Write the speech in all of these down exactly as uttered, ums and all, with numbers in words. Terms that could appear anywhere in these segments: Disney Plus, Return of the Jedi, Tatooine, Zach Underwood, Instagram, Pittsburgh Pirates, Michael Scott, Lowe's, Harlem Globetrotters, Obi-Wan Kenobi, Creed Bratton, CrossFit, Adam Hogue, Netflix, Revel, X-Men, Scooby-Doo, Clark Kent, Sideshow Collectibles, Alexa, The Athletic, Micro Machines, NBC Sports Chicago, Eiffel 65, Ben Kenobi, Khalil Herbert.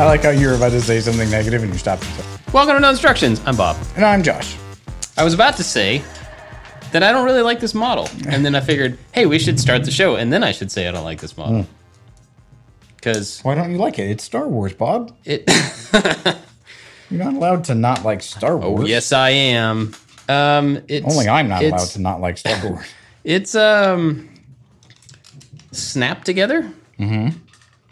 I like how you're about to say something negative and you stopped yourself. Welcome to No Instructions. I'm Bob. And I'm Josh. I was about to say that I don't really like this model. And then I figured, hey, we should start the show. And then I should say I don't like this model. Because... Mm. Why don't you like it? It's Star Wars, Bob. It... You're not allowed to not like Star Wars. Oh, yes, I am. Um, it's, Only I'm not allowed to not like Star Wars. It's um, snapped together. Mm-hmm.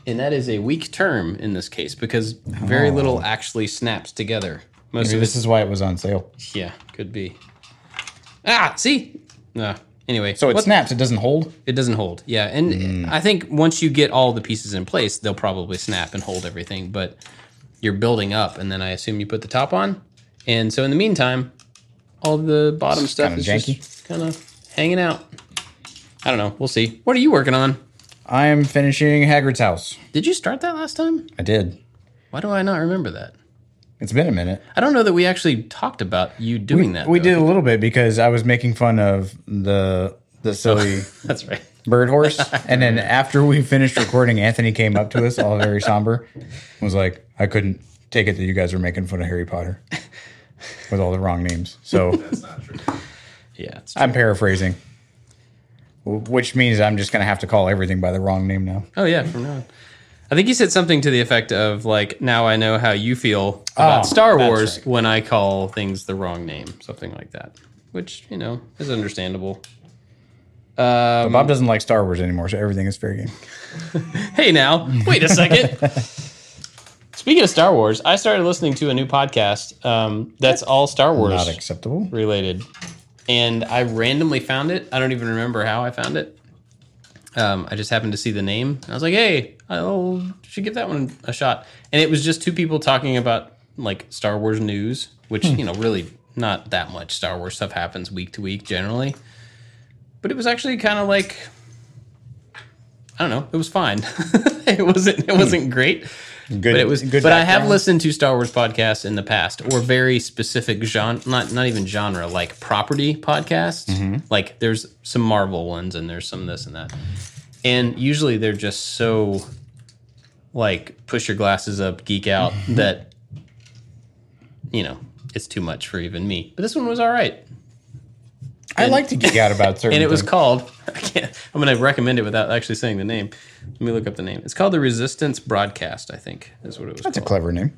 And that is a weak term in this case because very oh. little actually snaps together. Most Maybe of this it, is why it was on sale. Yeah, could be. Ah, see? Uh, anyway. So it what, snaps, it doesn't hold? It doesn't hold, yeah. And mm. I think once you get all the pieces in place, they'll probably snap and hold everything. But you're building up, and then I assume you put the top on. And so in the meantime, all the bottom it's stuff is janky. Just kind of hanging out. I don't know. We'll see. What are you working on? I'm finishing Hagrid's house. Did you start that last time? I did. Why do I not remember that? It's been a minute. I don't know that we actually talked about you doing we, that. We though. did a little bit because I was making fun of the the silly that's right. bird horse. And then after we finished recording, Anthony came up to us all very somber and was like, I couldn't take it that you guys were making fun of Harry Potter with all the wrong names. So that's not true. Yeah, it's true. I'm paraphrasing. Which means I'm just going to have to call everything by the wrong name now. Oh, yeah, from now on. I think you said something to the effect of, like, now I know how you feel about oh, Star Wars right. when I call things the wrong name, something like that, which, you know, is understandable. Um, Bob doesn't like Star Wars anymore, so everything is fair game. Hey, now, wait a second. Speaking of Star Wars, I started listening to a new podcast um, that's all Star Wars Not acceptable. related. And I randomly found it. I don't even remember how I found it. Um, I just happened to see the name. I was like, hey, I should give that one a shot. And it was just two people talking about, like, Star Wars news, which, hmm. you know, really not that much Star Wars stuff happens week to week generally. But it was actually kind of like, I don't know, it was fine. it wasn't It wasn't great. Good, but it was, good but I have listened to Star Wars podcasts in the past, or very specific genre, not not even genre, like property podcasts. Mm-hmm. Like there's some Marvel ones, and there's some this and that. And usually they're just so, like, push your glasses up, geek out, mm-hmm. that, you know, it's too much for even me. But this one was all right. I and, like to geek out about certain And it things. was called, I can't, I'm going to recommend it without actually saying the name. Let me look up the name. It's called The Resistance Broadcast, I think, is what it was That's called. That's a clever name.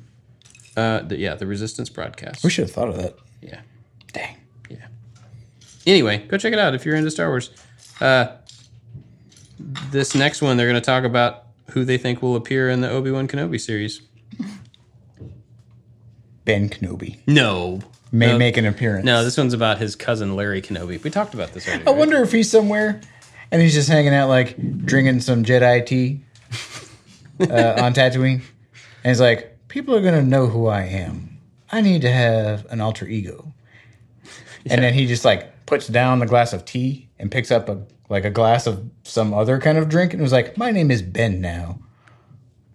Uh, the, yeah, The Resistance Broadcast. We should have thought of that. Yeah. Dang. Yeah. Anyway, go check it out if you're into Star Wars. Uh, this next one, they're going to talk about who they think will appear in the Obi-Wan Kenobi series. Ben Kenobi. No. May uh, make an appearance. No, this one's about his cousin, Larry Kenobi. We talked about this already. I right? wonder if he's somewhere and he's just hanging out, like, drinking some Jedi tea uh, on Tatooine. And he's like, people are going to know who I am. I need to have an alter ego. Yeah. And then he just, like, puts down the glass of tea and picks up, a like, a glass of some other kind of drink and was like, my name is Ben now.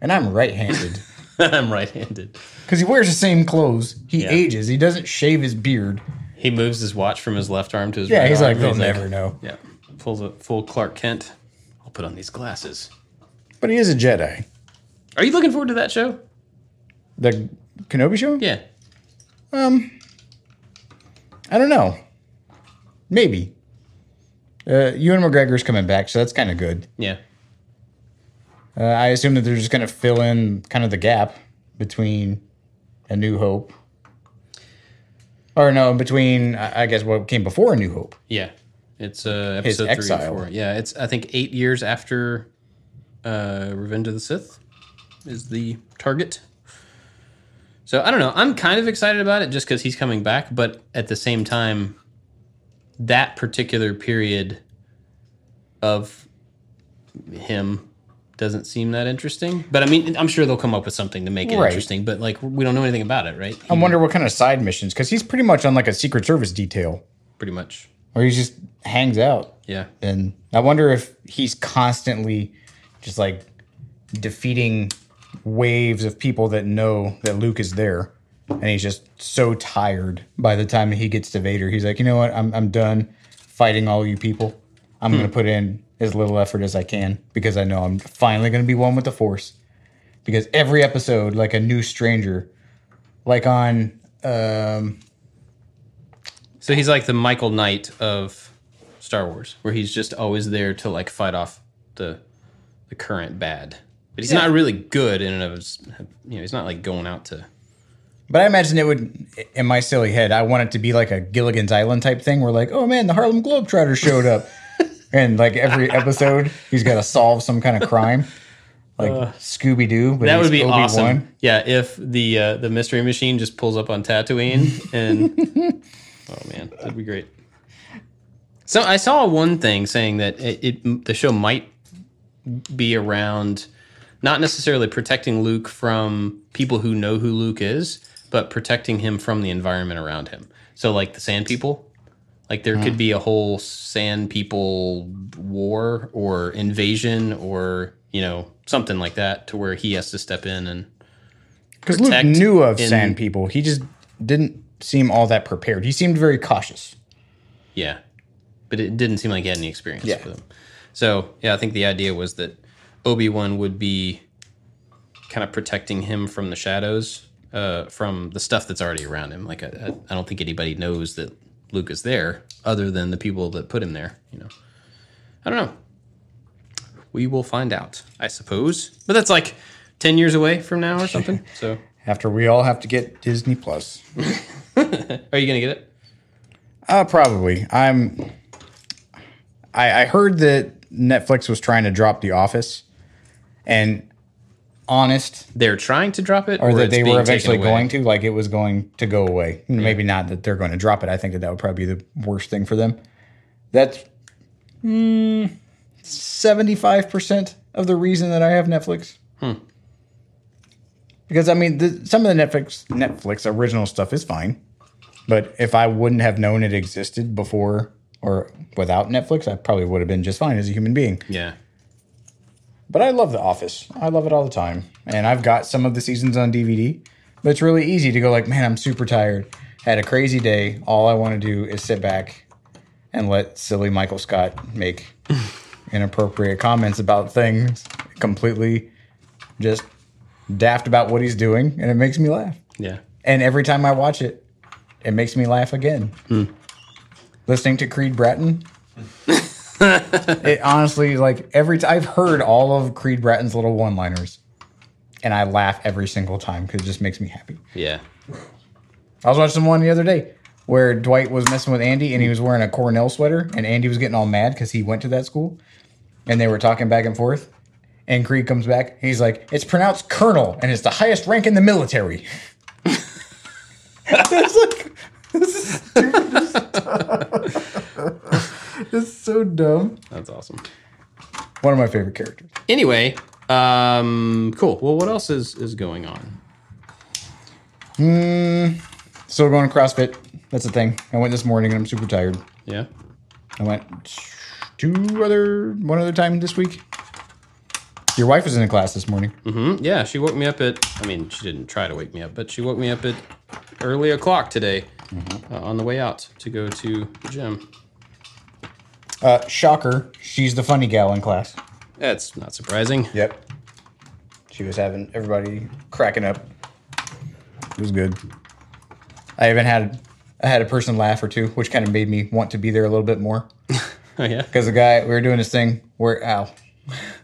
And I'm right-handed. I'm right-handed. Because he wears the same clothes. He yeah. ages. He doesn't shave his beard. He moves his watch from his left arm to his yeah, right arm. Yeah, he's like, they'll never like, know. Yeah. Pulls a full Clark Kent. I'll put on these glasses. But he is a Jedi. Are you looking forward to that show? The Kenobi show? Yeah. Um, I don't know. Maybe. Uh, Ewan McGregor's coming back, so that's kind of good. Yeah. Uh, I assume that they're just going to fill in kind of the gap between A New Hope. Or no, between, I guess, what came before A New Hope. Yeah. It's uh, episode His three and four. Yeah, it's, I think, eight years after uh, Revenge of the Sith is the target. So, I don't know. I'm kind of excited about it just because he's coming back. But at the same time, that particular period of him... doesn't seem that interesting. But, I mean, I'm sure they'll come up with something to make it right. interesting. But, like, we don't know anything about it, right? I wonder what kind of side missions. Because he's pretty much on, like, a Secret Service detail. Pretty much. Or he just hangs out. Yeah. And I wonder if he's constantly just, like, defeating waves of people that know that Luke is there. And he's just so tired by the time he gets to Vader. He's like, you know what? I'm, I'm done fighting all you people. I'm hmm. going to put in... as little effort as I can because I know I'm finally going to be one with the Force. because every episode, like a new stranger, like on. Um, so he's like the Michael Knight of Star Wars, where he's just always there to like fight off the the current bad. But he's yeah. not really good in and of his, you know, he's not like going out to. But I imagine it would, in my silly head, I want it to be like a Gilligan's Island type thing where like, oh man, the Harlem Globetrotters showed up. And like every episode, he's got to solve some kind of crime. Like uh, Scooby-Doo. But that would be Obi-Wan. Awesome. Yeah, if the uh, the mystery machine just pulls up on Tatooine. And oh man, that'd be great. So I saw one thing saying that it, it the show might be around not necessarily protecting Luke from people who know who Luke is, but protecting him from the environment around him. So, like the sand people, like there mm. could be a whole sand people war or invasion or, you know, something like that to where he has to step in and protect. Because Luke knew of in, sand people. He just didn't seem all that prepared. He seemed very cautious. Yeah. But it didn't seem like he had any experience yeah. with them. So, yeah, I think the idea was that Obi-Wan would be kind of protecting him from the shadows, uh, from the stuff that's already around him. Like, I, I don't think anybody knows that Luke is there other than the people that put him there, you know. I don't know. We will find out, I suppose. But that's like ten years away from now or something. So after we all have to get Disney Plus. Are you going to get it? Uh, probably. I'm. I, I heard that Netflix was trying to drop The Office. And honest, they're trying to drop it, or, or that they were eventually going to, like it was going to go away. Yeah. Maybe not that they're going to drop it. I think that that would probably be the worst thing for them. That's mm, seventy-five percent of the reason that I have Netflix. Hmm. Because I mean, the, some of the Netflix Netflix original stuff is fine, but if I wouldn't have known it existed before or without Netflix, I probably would have been just fine as a human being. Yeah. But I love The Office. I love it all the time. And I've got some of the seasons on D V D. But it's really easy to go like, man, I'm super tired. Had a crazy day. All I want to do is sit back and let silly Michael Scott make inappropriate comments about things. Completely just daft about what he's doing. And it makes me laugh. Yeah. And every time I watch it, it makes me laugh again. Mm. Listening to Creed Bratton. It honestly, like every time I've heard all of Creed Bratton's little one-liners, and I laugh every single time because it just makes me happy. Yeah, I was watching one the other day where Dwight was messing with Andy, and he was wearing a Cornell sweater, and Andy was getting all mad because he went to that school, and they were talking back and forth, and Creed comes back, and he's like, "It's pronounced Colonel, and it's the highest rank in the military." It's like this is stupid stuff. It's so dumb. That's awesome. One of my favorite characters. Anyway, um, cool. Well, what else is, is going on? Mm, still going to CrossFit. That's the thing. I went this morning and I'm super tired. Yeah. I went two other one other time this week. Your wife was in a class this morning. Mm-hmm. Yeah, she woke me up at. I mean, she didn't try to wake me up, but she woke me up at early o'clock today mm-hmm. uh, on the way out to go to the gym. Uh, shocker, she's the funny gal in class. That's not surprising. Yep. She was having everybody cracking up. It was good. I even had I had a person laugh or two, which kind of made me want to be there a little bit more. Oh, yeah? Because the guy, we were doing this thing where, ow.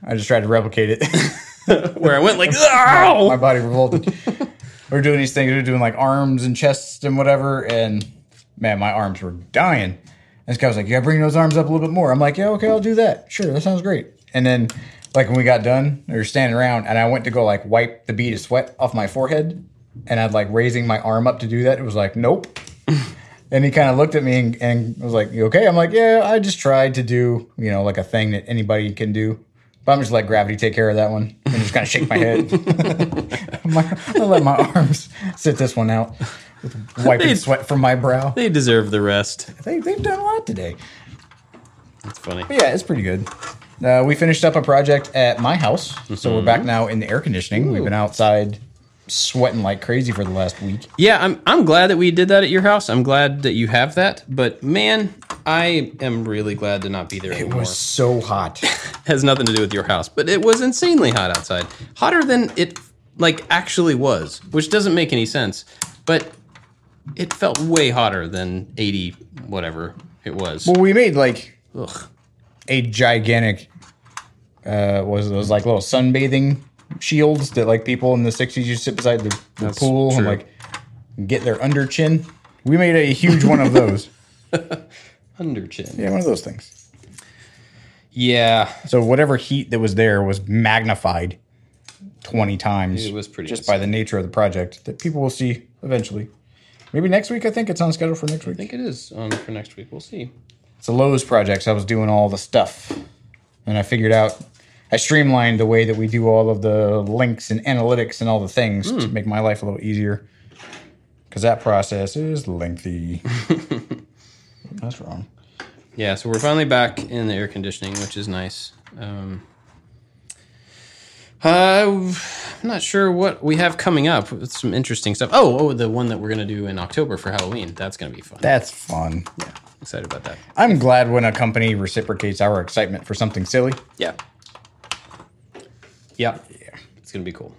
I just tried to replicate it. Where I went like, ow! My body revolted. We were doing these things, we were doing like arms and chests and whatever, and man, my arms were dying. This guy was like, "You gotta bring those arms up a little bit more." I'm like, "Yeah, okay, I'll do that. Sure, that sounds great." And then, like when we got done, we were standing around, and I went to go like wipe the bead of sweat off my forehead, and I'd like raising my arm up to do that. It was like, "Nope." And he kind of looked at me and, and was like, "You okay?" I'm like, "Yeah, I just tried to do, you know, like a thing that anybody can do, but I'm just let gravity take care of that one and just kind of shake my head. I'm like, I'll let my arms sit this one out." Wiping they, sweat from my brow. They deserve the rest. They, they've done a lot today. That's funny. But yeah, it's pretty good. Uh, we finished up a project at my house, mm-hmm. so we're back now in the air conditioning. Ooh. We've been outside sweating like crazy for the last week. Yeah, I'm I'm glad that we did that at your house. I'm glad that you have that. But man, I am really glad to not be there it anymore. It was so hot. Has nothing to do with your house, but it was insanely hot outside. Hotter than it Like, actually was, which doesn't make any sense, but it felt way hotter than eighty whatever it was. Well, we made like Ugh. a gigantic uh was those like little sunbathing shields that like people in the sixties used to sit beside the, the pool true. and like get their under chin. We made a huge one of those. Under chin. Yeah, one of those things. Yeah. So whatever heat that was there was magnified twenty times. It was pretty just insane. By the nature of the project that people will see eventually. Maybe next week. I think it's on schedule for next week. I think it is on for next week. We'll see. It's a Lowe's project, so I was doing all the stuff. And I figured out, I streamlined the way that we do all of the links and analytics and all the things mm. to make my life a little easier. Because that process is lengthy. That's wrong. Yeah, so we're finally back in the air conditioning, which is nice. Um, uh, I'm not sure what we have coming up. It's some interesting stuff. Oh, oh, the one that we're going to do in October for Halloween. That's going to be fun. That's fun. Yeah, excited about that. I'm glad when a company reciprocates our excitement for something silly. Yeah. Yeah. Yeah. It's going to be cool.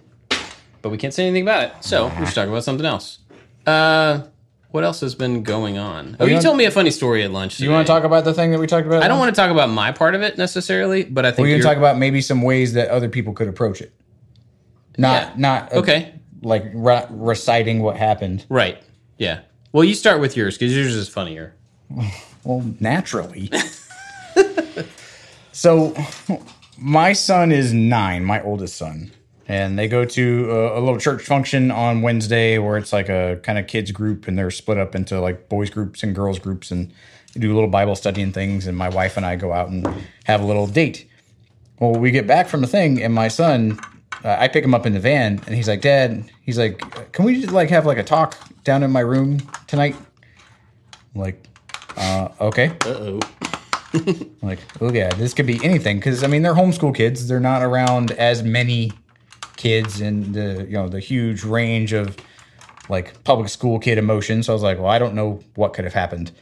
But we can't say anything about it, so nah. we should talk about something else. Uh... What else has been going on? Oh, you, you told me a funny story at lunch today. You want to talk about the thing that we talked about? I don't want to talk about my part of it necessarily, but I think well, you can talk about maybe some ways that other people could approach it. Not, yeah. not a, okay. Like re- reciting what happened. Right. Yeah. Well, you start with yours because yours is funnier. Well, naturally. So, my son is nine, my oldest son. And they go to a, a little church function on Wednesday where it's like a kind of kids group, and they're split up into like boys groups and girls groups, and they do a little Bible study and things. And my wife and I go out and have a little date. Well, we get back from the thing, and my son, uh, I pick him up in the van, and he's like, "Dad," he's like, "Can we just like have like a talk down in my room tonight?" I'm like, uh, okay. Uh-oh. I'm like, oh yeah, this could be anything, because I mean they're homeschool kids; they're not around as many kids and the, you know, the huge range of like public school kid emotions. So I was like, well, I don't know what could have happened.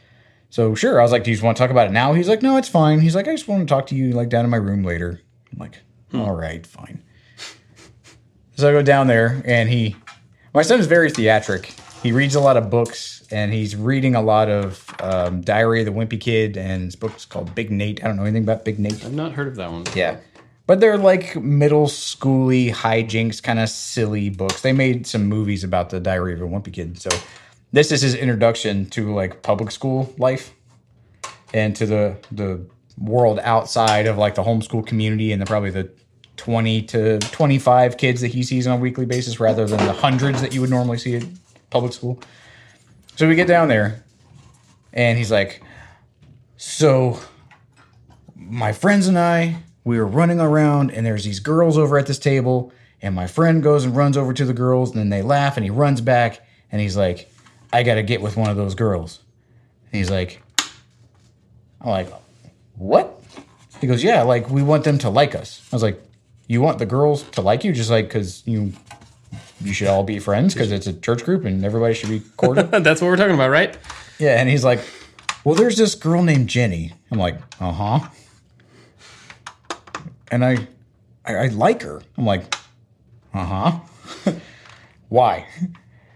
So sure. I was like, do you just want to talk about it now? He's like, no, it's fine. He's like, I just want to talk to you like down in my room later. I'm like, hmm. all right, fine. So I go down there, and he, my son is very theatric. He reads a lot of books, and he's reading a lot of um, Diary of the Wimpy Kid, and his book's called Big Nate. I don't know anything about Big Nate. I've not heard of that one. Yeah. But they're like middle schooly hijinks, kind of silly books. They made some movies about the Diary of a Wimpy Kid. So this is his introduction to like public school life and to the the world outside of like the homeschool community and the probably the twenty to twenty-five kids that he sees on a weekly basis rather than the hundreds that you would normally see at public school. So we get down there, and he's like, so my friends and I, we were running around, and there's these girls over at this table, and my friend goes and runs over to the girls, and then they laugh, and he runs back, and he's like, I got to get with one of those girls. And he's like, I'm like, what? He goes, yeah, like, we want them to like us. I was like, you want the girls to like you just like because you you should all be friends because it's a church group and everybody should be cordial? That's what we're talking about, right? Yeah, and he's like, well, there's this girl named Jenny. I'm like, uh-huh. And I, I, I like her. I'm like, uh huh. Why?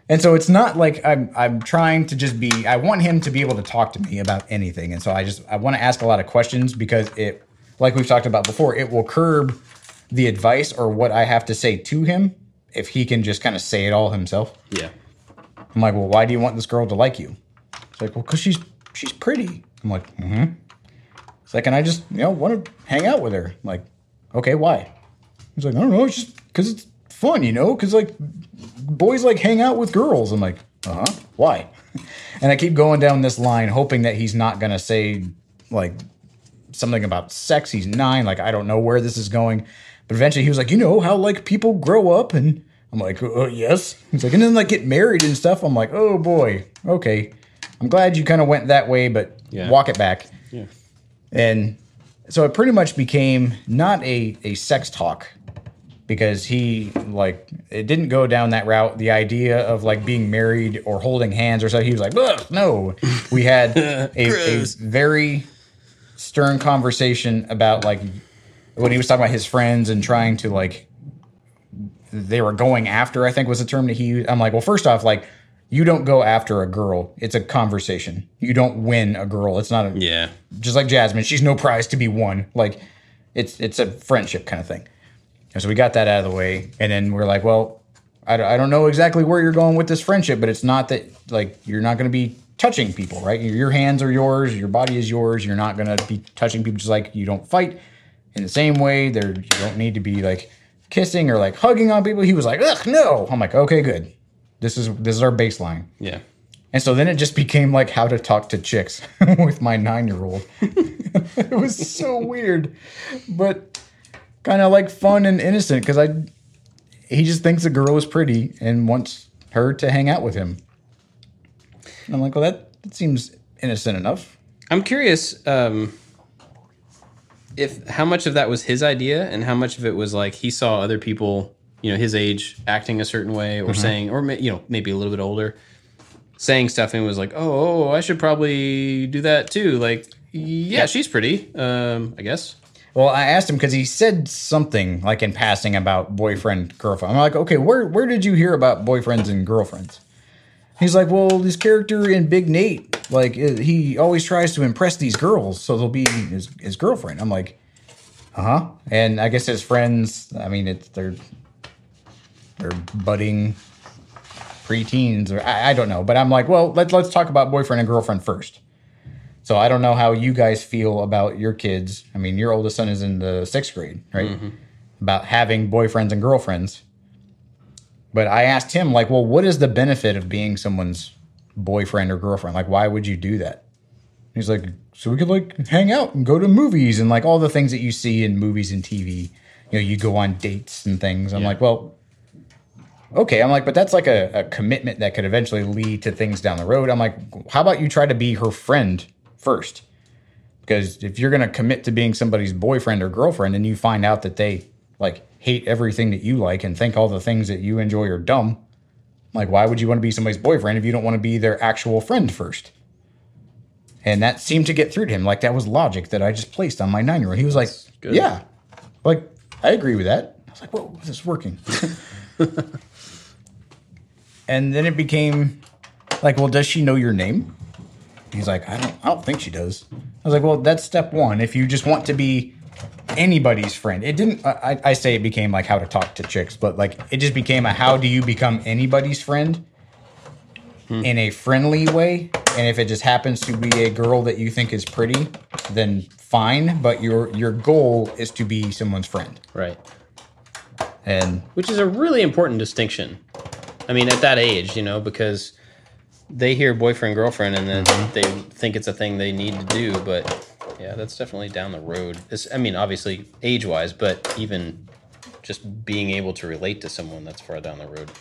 And so it's not like I'm. I'm trying to just be. I want him to be able to talk to me about anything. And so I just I want to ask a lot of questions because it, like we've talked about before, it will curb the advice or what I have to say to him if he can just kind of say it all himself. Yeah. I'm like, well, why do you want this girl to like you? It's like, well, because she's she's pretty. I'm like, mm-hmm. It's like, and I just you know want to hang out with her. I'm like. Okay, why? He's like, I don't know, it's just because it's fun, you know? Because, like, boys, like, hang out with girls. I'm like, uh-huh, why? And I keep going down this line hoping that he's not going to say, like, something about sex. He's nine. Like, I don't know where this is going. But eventually he was like, you know how, like, people grow up? And I'm like, uh, yes. He's like, and then, like, get married and stuff. I'm like, oh, boy. Okay. I'm glad you kind of went that way, but yeah. walk it back. Yeah. And... So it pretty much became not a, a sex talk because he, like, it didn't go down that route. The idea of, like, being married or holding hands or so, he was like, no. We had a, a very stern conversation about, like, when he was talking about his friends and trying to, like, they were going after, I think was the term that he used. I'm like, well, first off, like, you don't go after a girl. It's a conversation. You don't win a girl. It's not a, yeah. Just like Jasmine, she's no prize to be won. Like, it's it's a friendship kind of thing. And so we got that out of the way. And then we're like, well, I, I don't know exactly where you're going with this friendship, but it's not that, like, you're not going to be touching people, right? Your hands are yours. Your body is yours. You're not going to be touching people, just like you don't fight. In the same way, there you don't need to be, like, kissing or, like, hugging on people. He was like, ugh, no. I'm like, okay, good. This is this is our baseline. Yeah. And so then it just became, like, how to talk to chicks with my nine-year-old. It was so weird, but kind of, like, fun and innocent because I he just thinks a girl is pretty and wants her to hang out with him. And I'm like, well, that, that seems innocent enough. I'm curious um, if how much of that was his idea and how much of it was, like, he saw other people, you know, his age acting a certain way or mm-hmm. saying, or, you know, maybe a little bit older, saying stuff and was like, oh, oh I should probably do that too. Like, yeah, yeah. She's pretty, um, I guess. Well, I asked him because he said something, like, in passing about boyfriend, girlfriend. I'm like, okay, where where did you hear about boyfriends and girlfriends? He's like, well, this character in Big Nate, like, he always tries to impress these girls, so they'll be his, his girlfriend. I'm like, uh-huh. And I guess his friends, I mean, it's they're... They're budding preteens, or I, I don't know. But I'm like, well, let's let's talk about boyfriend and girlfriend first. So I don't know how you guys feel about your kids. I mean, your oldest son is in the sixth grade, right? Mm-hmm. About having boyfriends and girlfriends. But I asked him, like, well, what is the benefit of being someone's boyfriend or girlfriend? Like, why would you do that? And he's like, so we could, like, hang out and go to movies and, like, all the things that you see in movies and T V. You know, you go on dates and things. I'm yeah. like, well... Okay, I'm like, but that's like a, a commitment that could eventually lead to things down the road. I'm like, how about you try to be her friend first? Because if you're going to commit to being somebody's boyfriend or girlfriend and you find out that they, like, hate everything that you like and think all the things that you enjoy are dumb, like, why would you want to be somebody's boyfriend if you don't want to be their actual friend first? And that seemed to get through to him. Like, that was logic that I just placed on my nine-year-old. He was like, good. Yeah, like, I agree with that. I was like, whoa, this is working. And then it became like, well, does she know your name? He's like, I don't I don't think she does. I was like, well, that's step one. If you just want to be anybody's friend, it didn't, I, I say it became like how to talk to chicks, but like it just became a how do you become anybody's friend hmm. in a friendly way. And if it just happens to be a girl that you think is pretty, then fine. But your, your goal is to be someone's friend. Right. And which is a really important distinction. I mean, at that age, you know, because they hear boyfriend, girlfriend, and then mm-hmm. they think it's a thing they need to do. But, yeah, that's definitely down the road. It's, I mean, obviously, age-wise, but even just being able to relate to someone that's far down the road.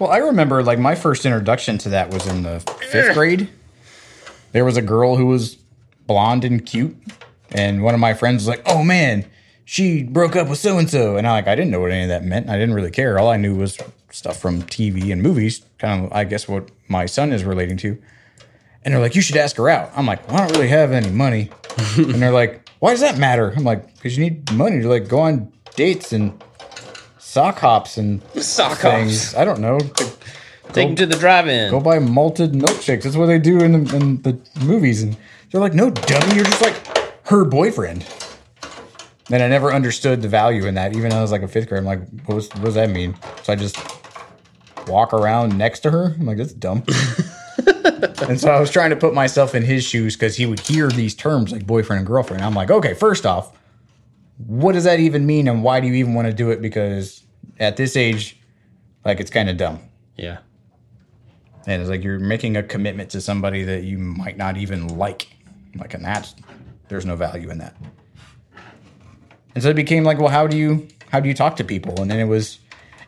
Well, I remember, like, my first introduction to that was in the fifth grade. There was a girl who was blonde and cute, and one of my friends was like, oh, man, she broke up with so-and-so. And I like, I didn't know what any of that meant. I didn't really care. All I knew was stuff from T V and movies, kind of, I guess, what my son is relating to. And they're like, you should ask her out. I'm like, well, I don't really have any money. And they're like, why does that matter? I'm like, because you need money to, like, go on dates and sock hops and sock things. Hops. I don't know. Like, take them to the drive-in. Go buy malted milkshakes. That's what they do in the, in the movies. And they're like, no, dummy, you're just like her boyfriend. And I never understood the value in that. Even though I was like a fifth grade, I'm like, what, was, what does that mean? So I just walk around next to her. I'm like, that's dumb. And so I was trying to put myself in his shoes because he would hear these terms like boyfriend and girlfriend. I'm like, okay, first off, what does that even mean? And why do you even want to do it? Because at this age, like, it's kind of dumb. Yeah. And it's like you're making a commitment to somebody that you might not even like. Like, and that's, there's no value in that. And so it became like, well, how do you how do you talk to people? And then it was,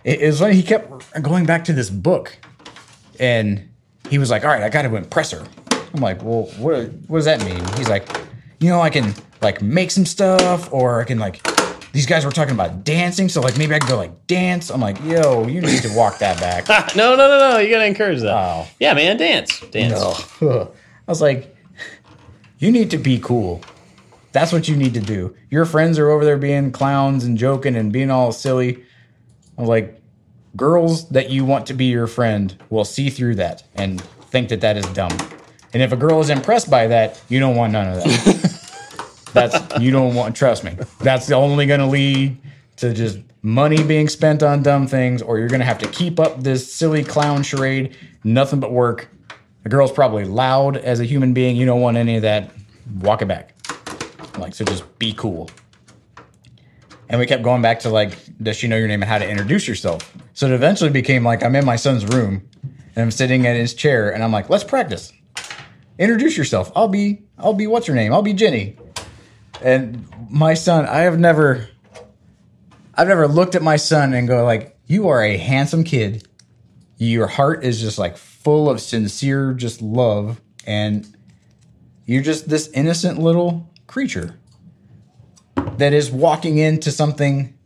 it, it was like he kept going back to this book, and he was like, all right, I got to impress her. I'm like, well, what what does that mean? He's like, you know, I can like make some stuff, or I can like, these guys were talking about dancing, so like maybe I could go like dance. I'm like, yo, you need to walk that back. no, no, no, no, you gotta encourage that. Oh, yeah, man, dance, dance. No. I was like, you need to be cool. That's what you need to do. Your friends are over there being clowns and joking and being all silly. I'm like, Girls that you want to be your friend will see through that and think that that is dumb. And if a girl is impressed by that, you don't want none of that. That's you don't want. Trust me. That's only going to lead to just money being spent on dumb things, or you're going to have to keep up this silly clown charade. Nothing but work. The girl's probably loud as a human being. You don't want any of that. Walk it back. Like, so just be cool. And we kept going back to, like, does she know your name and how to introduce yourself? So it eventually became, like, I'm in my son's room, and I'm sitting in his chair, and I'm like, let's practice. Introduce yourself. I'll be, I'll be, what's her name? I'll be Jenny. And my son, I have never, I've never looked at my son and go, like, you are a handsome kid. Your heart is just, like, full of sincere just love, and you're just this innocent little creature that is walking into something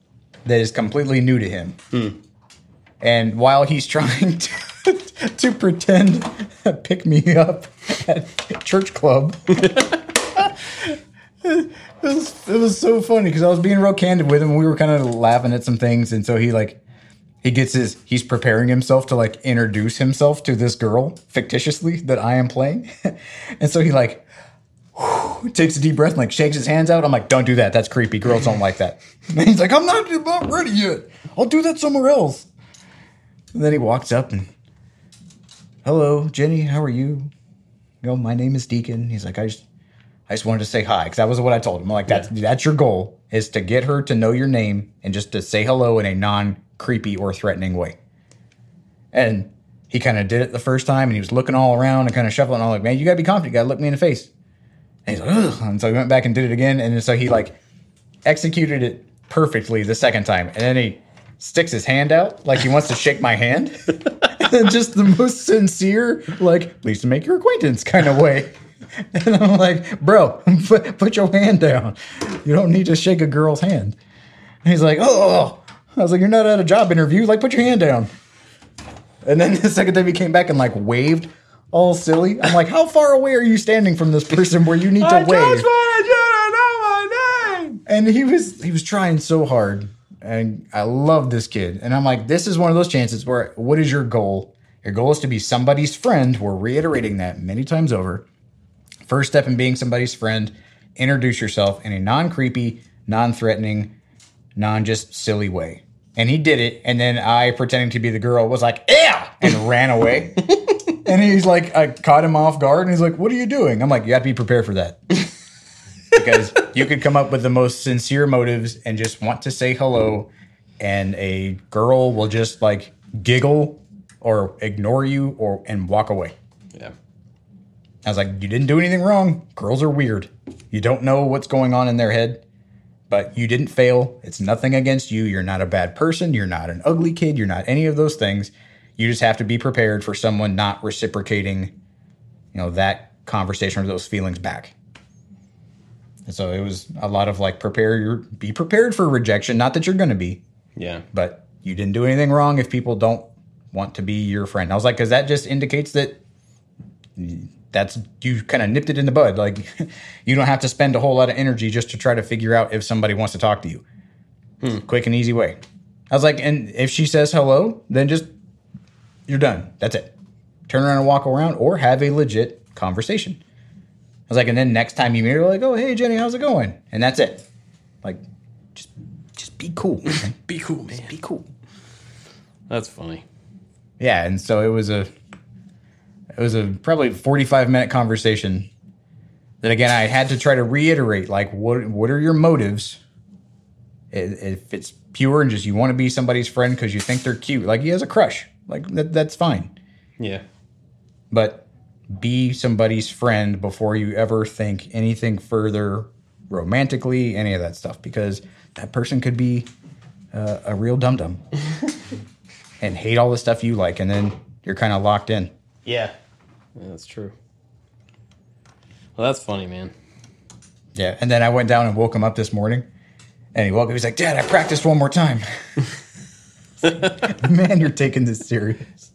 that is completely new to him. Mm. And while he's trying to, to pretend pick me up at church club, it, was, it was so funny because I was being real candid with him. We were kind of laughing at some things. And so he like, he gets his, he's preparing himself to like introduce himself to this girl fictitiously that I am playing. And so he like, takes a deep breath and like shakes his hands out. I'm like, don't do that. That's creepy. Girls don't like that. And he's like, I'm not, I'm not ready yet. I'll do that somewhere else. And then he walks up and, hello, Jenny, how are you? You know, my name is Deacon. He's like, I just, I just wanted to say hi because that was what I told him. I'm like, that's, yeah. that's your goal is to get her to know your name and just to say hello in a non-creepy or threatening way. And he kind of did it the first time and he was looking all around and kind of shuffling. I'm like, man, you got to be confident. You got to look me in the face. And he's like, ugh. And so he went back and did it again. And so he like executed it perfectly the second time. And then he sticks his hand out like he wants to shake my hand. And just the most sincere, like, please make your acquaintance kind of way. And I'm like, bro, put, put your hand down. You don't need to shake a girl's hand. And he's like, oh. I was like, you're not at a job interview. Like, put your hand down. And then the second time he came back and like waved. All silly. I'm like, how far away are you standing from this person where you need to I wave? I just wanted you to know my name. And he was he was trying so hard, and I love this kid. And I'm like, this is one of those chances where what is your goal? Your goal is to be somebody's friend. We're reiterating that many times over. First step in being somebody's friend, introduce yourself in a non-creepy, non-threatening, non-just silly way. And he did it, and then I, pretending to be the girl, was like, yeah, and ran away. And he's like, I caught him off guard, and he's like, what are you doing? I'm like, you have to be prepared for that. Because you could come up with the most sincere motives and just want to say hello, and a girl will just, like, giggle or ignore you or and walk away. Yeah. I was like, you didn't do anything wrong. Girls are weird. You don't know what's going on in their head, but you didn't fail. It's nothing against you. You're not a bad person. You're not an ugly kid. You're not any of those things. You just have to be prepared for someone not reciprocating, you know, that conversation or those feelings back. And so it was a lot of like, prepare your, be prepared for rejection. Not that you're going to be. Yeah. But you didn't do anything wrong if people don't want to be your friend. I was like, because that just indicates that that's, you kind of nipped it in the bud. Like, you don't have to spend a whole lot of energy just to try to figure out if somebody wants to talk to you. Hmm. Quick and easy way. I was like, and if she says hello, then just, you're done. That's it. Turn around and walk around or have a legit conversation. I was like, and then next time you meet her, like, oh, hey, Jenny, how's it going? And that's it. Like, just just be cool. Be cool, man. Just be cool. That's funny. Yeah, and so it was a it was a probably forty-five minute conversation that, again, I had to try to reiterate, like, what what are your motives? If it's pure and just you want to be somebody's friend because you think they're cute, like he has a crush. Like, that, that's fine. Yeah. But be somebody's friend before you ever think anything further romantically, any of that stuff, because that person could be uh, a real dum-dum and hate all the stuff you like, and then you're kind of locked in. Yeah. Yeah. That's true. Well, that's funny, man. Yeah. And then I went down and woke him up this morning, and he woke up. He's like, Dad, I practiced one more time. Man, you're taking this serious.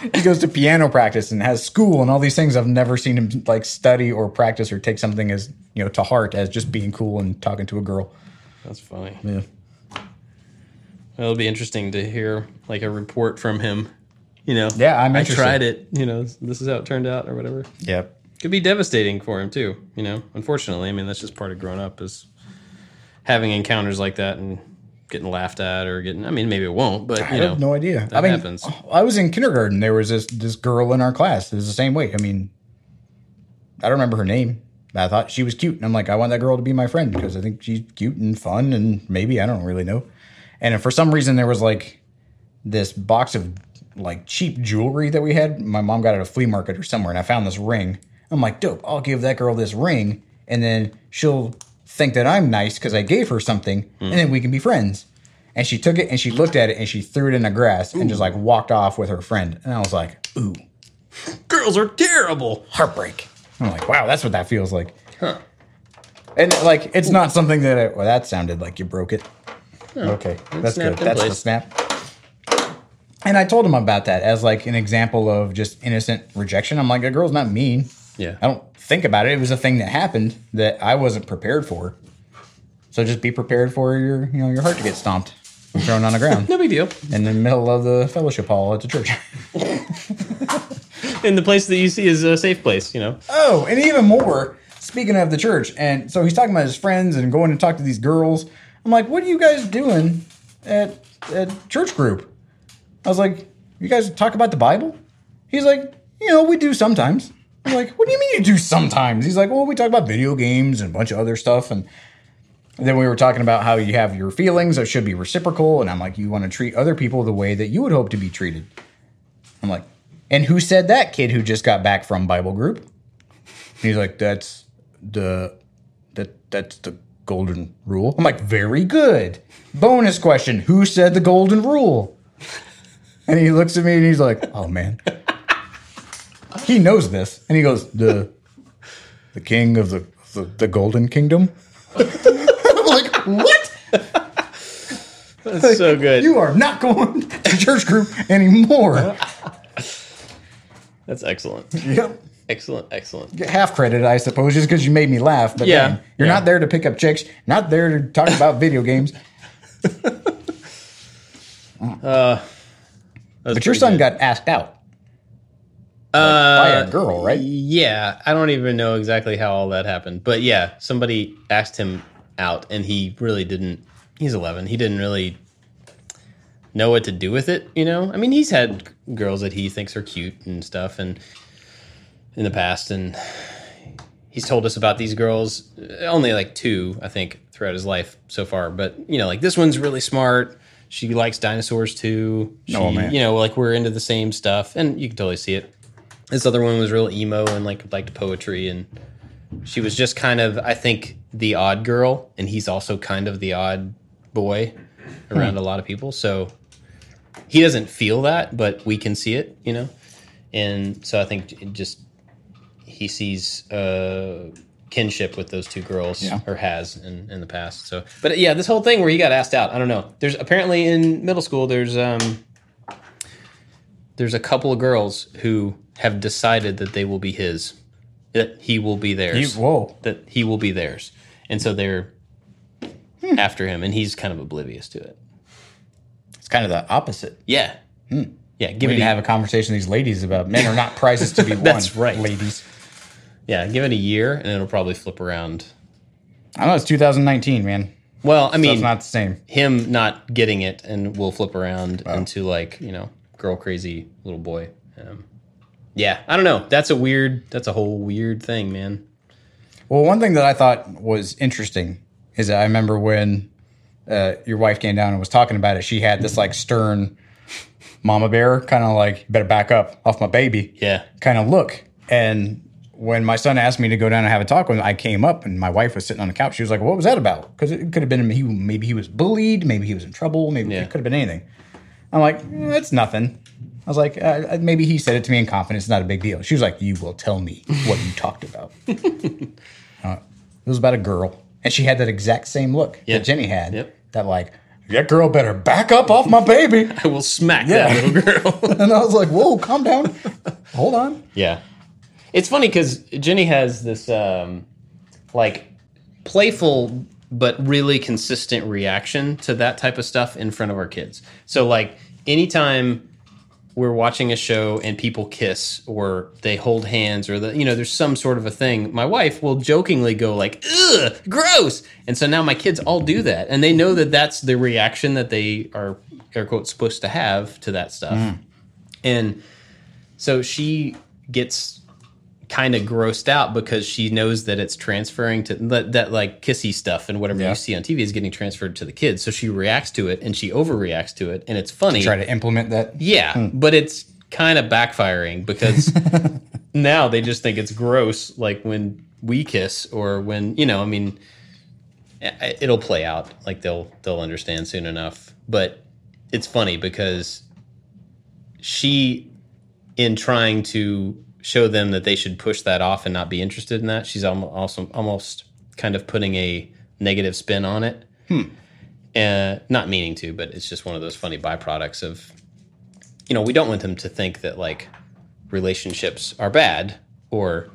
He goes to piano practice and has school and all these things. I've never seen him like study or practice or take something as, you know, to heart as just being cool and talking to a girl. That's funny. Yeah. It'll be interesting to hear like a report from him. You know, yeah, I'm I interested. tried it. You know, this is how it turned out, or whatever. Yep, could be devastating for him too. You know, unfortunately, I mean that's just part of growing up is having encounters like that and getting laughed at or getting. I mean, maybe it won't, but you I know, have no idea. That I mean, happens. I was in kindergarten. There was this this girl in our class. It was the same way. I mean, I don't remember her name. I thought she was cute, and I'm like, I want that girl to be my friend because I think she's cute and fun, and maybe I don't really know. And for some reason, there was like this box of like cheap jewelry that we had. My mom got at a flea market or somewhere, and I found this ring. I'm like, dope, I'll give that girl this ring, and then she'll think that I'm nice because I gave her something, mm. and then we can be friends. And she took it, and she looked at it, and she threw it in the grass Ooh. and just like walked off with her friend. And I was like, ooh. Girls are terrible. Heartbreak. I'm like, wow, that's what that feels like. Huh. And like, it's Ooh. not something that, I, well, that sounded like you broke it. Oh, okay, that's good. That's place. the snap. And I told him about that as like an example of just innocent rejection. I'm like, a girl's not mean. Yeah. I don't think about it. It was a thing that happened that I wasn't prepared for. So just be prepared for your, you know, your heart to get stomped and thrown on the ground. No big deal. In the middle of the fellowship hall at the church. And the place that you see is a safe place, you know. Oh, and even more, speaking of the church. And so he's talking about his friends and going to talk to these girls. I'm like, what are you guys doing at, at church group? I was like, you guys talk about the Bible? He's like, you know, we do sometimes. I'm like, what do you mean you do sometimes? He's like, well, we talk about video games and a bunch of other stuff. And then we were talking about how you have your feelings that should be reciprocal. And I'm like, you want to treat other people the way that you would hope to be treated. I'm like, and who said that, kid who just got back from Bible group? And he's like, that's the, that that's the golden rule. I'm like, very good. Bonus question. Who said the golden rule? And he looks at me and he's like, oh man. He knows this. And he goes, the the king of the the, the golden kingdom? I'm like, what? That's like, so good. You are not going to church group anymore. That's excellent. Yep. Excellent, excellent. Get half credit, I suppose, just because you made me laugh. But yeah, man, you're yeah. not there to pick up chicks, not there to talk about video games. uh But your son good. got asked out like, uh, by a girl, right? Yeah. I don't even know exactly how all that happened. But yeah, somebody asked him out, and he really didn't. He's eleven. He didn't really know what to do with it, you know? I mean, he's had girls that he thinks are cute and stuff and in the past, and he's told us about these girls, only like two, I think, throughout his life so far. But, you know, like this one's really smart. She likes dinosaurs too. She, oh, man. You know, like we're into the same stuff, and you can totally see it. This other one was real emo and like liked poetry, and she was just kind of, I think, the odd girl, and he's also kind of the odd boy around hmm. a lot of people. So he doesn't feel that, but we can see it, you know. And so I think it just he sees uh, kinship with those two girls, yeah. or has in, in the past. So, but yeah, this whole thing where he got asked out, I don't know. There's apparently in middle school, there's um, there's a couple of girls who have decided that they will be his, that he will be theirs, he, whoa, that he will be theirs, and so they're hmm. after him, and he's kind of oblivious to it. It's kind of the opposite. Yeah, hmm. yeah. Give we it didn't a, have a conversation with these ladies about men are not prizes to be won. That's right, ladies. Yeah, give it a year, and it'll probably flip around. I know, it's two thousand nineteen, man. Well, I mean, so it's not the same. Him not getting it, and we'll flip around wow. into, like, you know, girl crazy little boy. Um, yeah, I don't know. That's a weird, that's a whole weird thing, man. Well, one thing that I thought was interesting is that I remember when uh, your wife came down and was talking about it, she had this, like, stern mama bear, kind of like, better back up off my baby. Yeah. Kind of look, and when my son asked me to go down and have a talk with him, I came up and my wife was sitting on the couch. She was like, what was that about? Because it could have been he, maybe he was bullied, maybe he was in trouble, maybe yeah. it could have been anything. I'm like, eh, that's nothing. I was like, uh, maybe he said it to me in confidence. It's not a big deal. She was like, you will tell me what you talked about. Uh, it was about a girl. And she had that exact same look yep. that Jenny had. Yep. That like, that girl better back up off my baby. I will smack yeah. that little girl. And I was like, whoa, calm down. Hold on. Yeah. It's funny because Jenny has this, um, like, playful but really consistent reaction to that type of stuff in front of our kids. So like anytime we're watching a show and people kiss or they hold hands or the, you know, there's some sort of a thing, my wife will jokingly go like, ugh, gross. And so now my kids all do that. And they know that that's the reaction that they are, air quotes, supposed to have to that stuff. Mm. And so she gets kind of grossed out because she knows that it's transferring to that, that like kissy stuff and whatever yeah. you see on T V is getting transferred to the kids. So she reacts to it and she overreacts to it. And it's funny. To try to implement that. Yeah. Mm. But it's kind of backfiring because now they just think it's gross. Like when we kiss or when, you know, I mean, it'll play out. Like they'll, they'll understand soon enough, but it's funny because she, in trying to show them that they should push that off and not be interested in that, she's also almost kind of putting a negative spin on it. Hmm. Uh, not meaning to, but it's just one of those funny byproducts of, you know, we don't want them to think that, like, relationships are bad or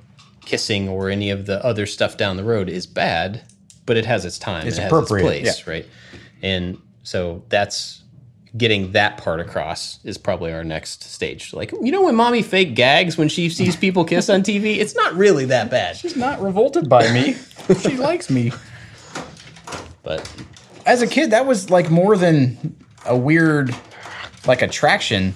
kissing or any of the other stuff down the road is bad, but it has its time. It's appropriate. It has its place, yeah. right? And so that's... getting that part across is probably our next stage. Like, you know when mommy fake gags when she sees people kiss on T V? It's not really that bad. She's not revolted by me. She likes me. But as a kid, that was like more than a weird, like, attraction.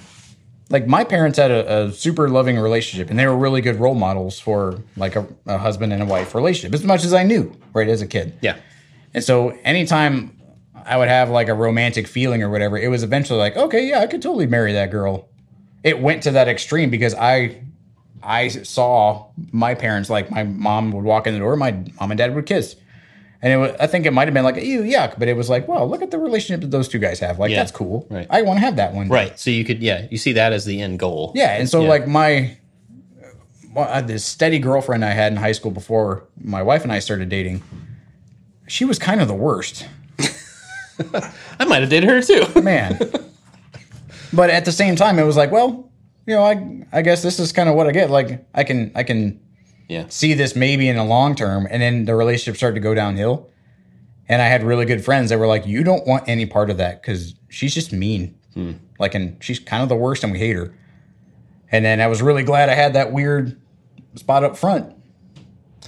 Like, my parents had a, a super loving relationship, and they were really good role models for, like, a, a husband and a wife relationship, as much as I knew, right, as a kid. Yeah. And so anytime I would have like a romantic feeling or whatever, it was eventually like, okay, yeah, I could totally marry that girl. It went to that extreme because I I saw my parents, like my mom would walk in the door, my mom and dad would kiss. And it was, I think it might have been like, ew, yuck. But it was like, wow, look at the relationship that those two guys have. Like, yeah, that's cool. Right. I want to have that one. Right. So you could, yeah, you see that as the end goal. Yeah. And so yeah. like my, well, this steady girlfriend I had in high school before my wife and I started dating, she was kind of the worst. I might have did her too. Man. But at the same time, it was like, well, you know, I I guess this is kind of what I get. Like, I can I can yeah. see this maybe in the long term. And then the relationship started to go downhill. And I had really good friends that were like, you don't want any part of that because she's just mean. Hmm. Like, and she's kind of the worst and we hate her. And then I was really glad I had that weird spot up front.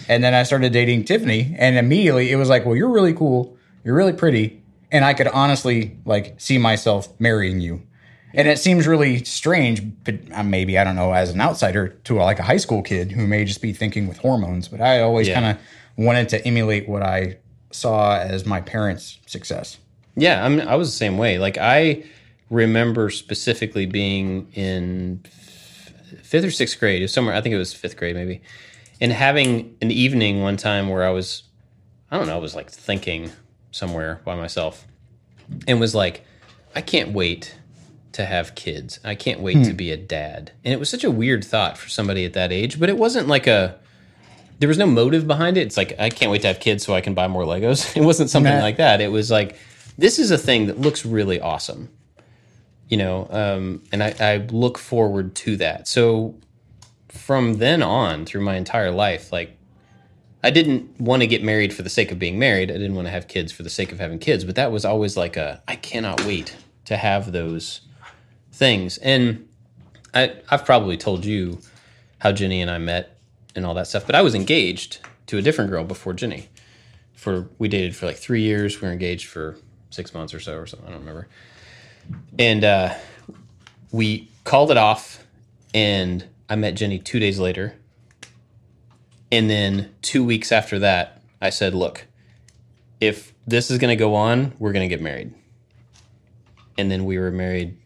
And then I started dating Tiffany. And immediately it was like, well, you're really cool. You're really pretty. And I could honestly, like, see myself marrying you. And it seems really strange, but maybe, I don't know, as an outsider to, like, a high school kid who may just be thinking with hormones. But I always yeah. kind of wanted to emulate what I saw as my parents' success. Yeah, I mean, I was the same way. Like, I remember specifically being in fifth or sixth grade. It was somewhere, I think it was fifth grade maybe. And having an evening one time where I was, I don't know, I was, like, thinking somewhere by myself and was like, I can't wait to have kids. I can't wait hmm. to be a dad. And it was such a weird thought for somebody at that age, but it wasn't like a, there was no motive behind it. It's like, I can't wait to have kids so I can buy more Legos. It wasn't something nah. like that. It was like, this is a thing that looks really awesome, you know? Um, and I, I look forward to that. So from then on through my entire life, like, I didn't want to get married for the sake of being married. I didn't want to have kids for the sake of having kids. But that was always like a, I cannot wait to have those things. And I, I've probably told you how Jenny and I met and all that stuff. But I was engaged to a different girl before Jenny. For we dated for like three years. We were engaged for six months or so or something. I don't remember. And uh, we called it off. And I met Jenny two days later. And then two weeks after that, I said, look, if this is going to go on, we're going to get married. And then we were married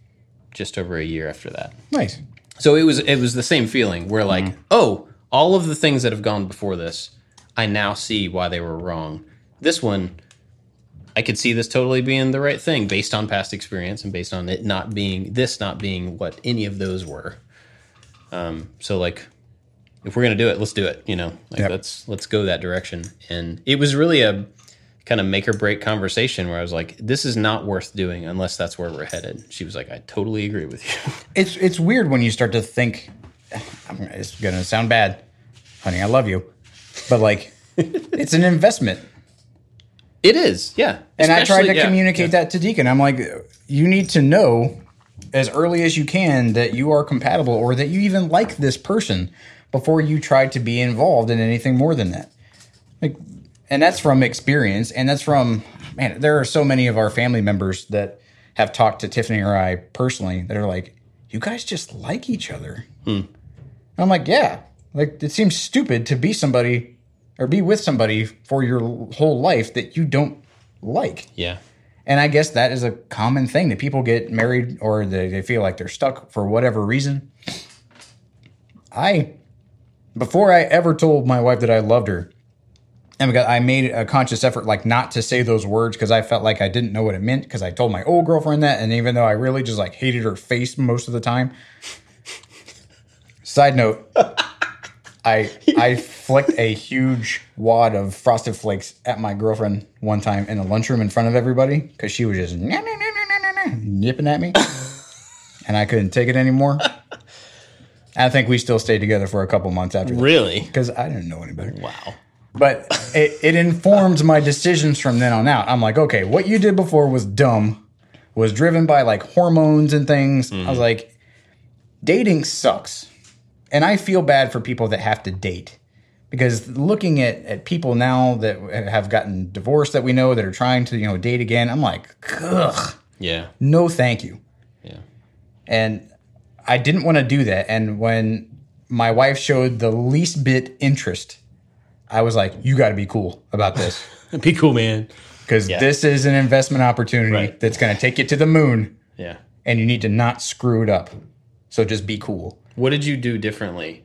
just over a year after that. Nice. So it was it was the same feeling. We're like, mm-hmm. oh, all of the things that have gone before this, I now see why they were wrong. This one, I could see this totally being the right thing based on past experience and based on it not being, this not being what any of those were. Um, so like... if we're going to do it, let's do it, you know, like yep. let's, let's go that direction. And it was really a kind of make or break conversation where I was like, this is not worth doing unless that's where we're headed. She was like, I totally agree with you. It's, it's weird when you start to think, it's going to sound bad, honey, I love you, but like, it's an investment. It is, yeah. And Especially, I tried to yeah, communicate yeah. that to Deacon. I'm like, you need to know as early as you can that you are compatible or that you even like this person before you try to be involved in anything more than that. Like, and that's from experience. And that's from, man, there are so many of our family members that have talked to Tiffany or I personally that are like, you guys just like each other. Hmm. And I'm like, yeah. Like, it seems stupid to be somebody or be with somebody for your whole life that you don't like. Yeah. And I guess that is a common thing that people get married or they, they feel like they're stuck for whatever reason. I, before I ever told my wife that I loved her, and I made a conscious effort like not to say those words because I felt like I didn't know what it meant because I told my old girlfriend that. And even though I really just like hated her face most of the time. Side note, I I flicked a huge wad of Frosted Flakes at my girlfriend one time in the lunchroom in front of everybody because she was just nah, nah, nah, nah, nah, nah, nipping at me. And I couldn't take it anymore. I think we still stayed together for a couple months after that. Really? Because I didn't know any better. Wow. But it, it informed my decisions from then on out. I'm like, okay, what you did before was dumb, was driven by like hormones and things. Mm-hmm. I was like, dating sucks. And I feel bad for people that have to date because looking at, at people now that have gotten divorced that we know that are trying to, you know, date again, I'm like, ugh. Yeah. No, thank you. Yeah. And I didn't want to do that. And when my wife showed the least bit interest, I was like, you got to be cool about this. Be cool, man. Because yeah. this is an investment opportunity right. that's going to take you to the moon. Yeah. And you need to not screw it up. So just be cool. What did you do differently?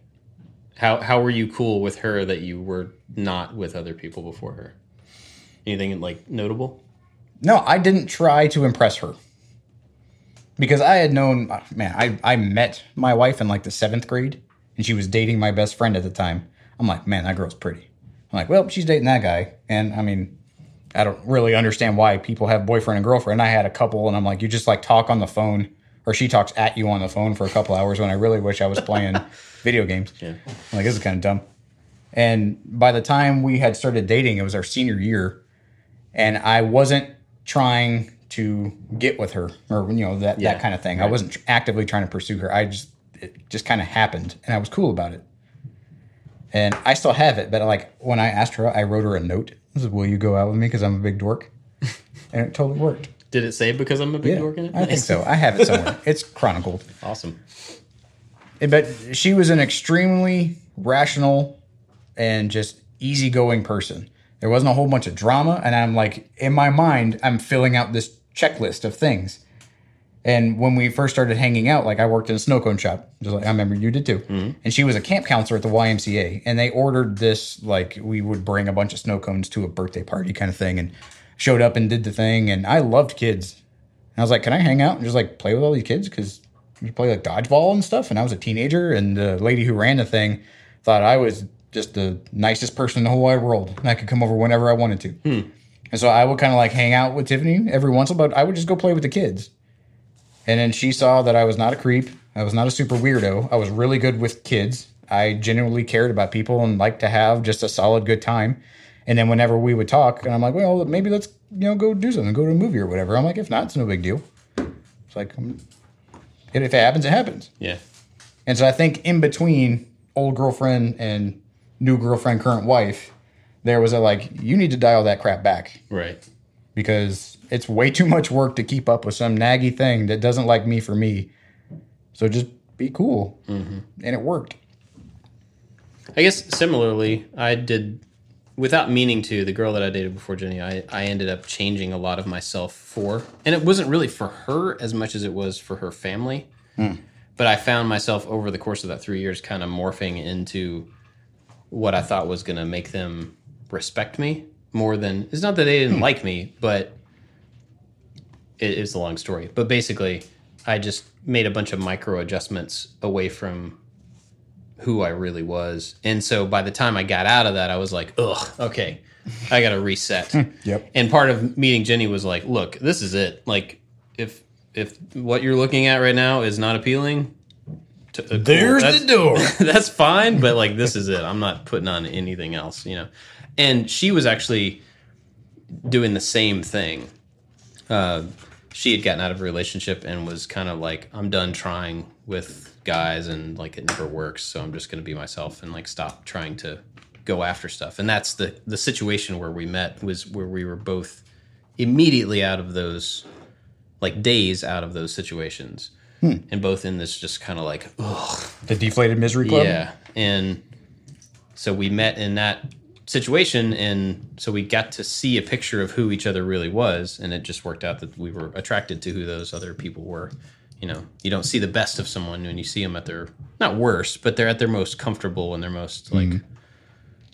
How how were you cool with her that you were not with other people before her? Anything like notable? No, I didn't try to impress her. Because I had known, man, I, I met my wife in like the seventh grade. And she was dating my best friend at the time. I'm like, man, that girl's pretty. I'm like, well, she's dating that guy. And I mean, I don't really understand why people have boyfriend and girlfriend. I had a couple and I'm like, you just like talk on the phone. Or she talks at you on the phone for a couple hours when I really wish I was playing video games. Yeah. I'm like, this is kind of dumb. And by the time we had started dating, it was our senior year. And I wasn't trying to get with her or, you know, that, yeah. that kind of thing. Right. I wasn't actively trying to pursue her. I just, it just kind of happened. And I was cool about it. And I still have it. But like when I asked her, I wrote her a note. I said, will you go out with me? Because I'm a big dork. And it totally worked. Did it say because I'm a big yeah, dork in it? Nice. I think so. I have it somewhere. It's chronicled. Awesome. But she was an extremely rational and just easygoing person. There wasn't a whole bunch of drama. And I'm like, in my mind, I'm filling out this checklist of things. And when we first started hanging out, like I worked in a snow cone shop. Just like I remember you did too. Mm-hmm. And she was a camp counselor at the Y M C A. And they ordered this, like we would bring a bunch of snow cones to a birthday party kind of thing. And showed up and did the thing, and I loved kids. And I was like, can I hang out and just, like, play with all these kids? Because we play, like, dodgeball and stuff, and I was a teenager, and the lady who ran the thing thought I was just the nicest person in the whole wide world, and I could come over whenever I wanted to. Hmm. And so I would kind of, like, hang out with Tiffany every once in a while, but I would just go play with the kids. And then she saw that I was not a creep. I was not a super weirdo. I was really good with kids. I genuinely cared about people and liked to have just a solid good time. And then whenever we would talk, and I'm like, well, maybe let's, you know, go do something, go to a movie or whatever. I'm like, if not, it's no big deal. It's like, if it happens, it happens. Yeah. And so I think in between old girlfriend and new girlfriend, current wife, there was a like, you need to dial that crap back. Right. Because it's way too much work to keep up with some naggy thing that doesn't like me for me. So just be cool. Mm-hmm. And it worked. I guess similarly, I did... Without meaning to, the girl that I dated before Jenny, I, I ended up changing a lot of myself for, and it wasn't really for her as much as it was for her family. Mm. But I found myself over the course of that three years kind of morphing into what I thought was going to make them respect me more than, it's not that they didn't mm. like me, but it, it's a long story. But basically, I just made a bunch of micro adjustments away from who I really was. And so by the time I got out of that, I was like, ugh, okay, I got to reset. Yep. And part of meeting Jenny was like, look, this is it. Like, if if what you're looking at right now is not appealing, to, uh, there's cool, the door. That's fine, but like, this is it. I'm not putting on anything else, you know? And she was actually doing the same thing. Uh, she had gotten out of a relationship and was kind of like, I'm done trying with guys and like it never works. So I'm just going to be myself and like stop trying to go after stuff. And that's the, the situation where we met, was where we were both immediately out of those, like days out of those situations. Hmm. And both in this just kind of like, ugh. The deflated misery club? Yeah. And so we met in that situation, and so we got to see a picture of who each other really was, and it just worked out that we were attracted to who those other people were. You know, you don't see the best of someone when you see them at their, not worst, but they're at their most comfortable and their most, like... Mm-hmm.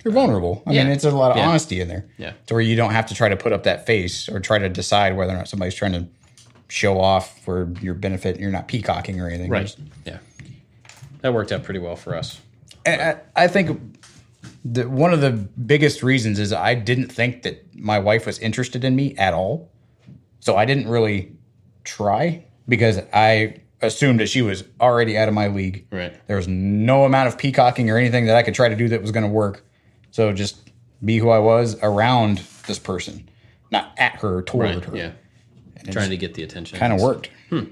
You're vulnerable. I yeah. mean, it's a lot of yeah. honesty in there. Yeah. To where you don't have to try to put up that face or try to decide whether or not somebody's trying to show off for your benefit. You're not peacocking or anything. Right. Just, yeah. That worked out pretty well for us. And I, I think that one of the biggest reasons is I didn't think that my wife was interested in me at all. So I didn't really try because I assumed that she was already out of my league. Right. There was no amount of peacocking or anything that I could try to do that was going to work. So just be who I was around this person, not at her, toward right. her. Yeah. And trying to get the attention. Kind of worked. Hmm.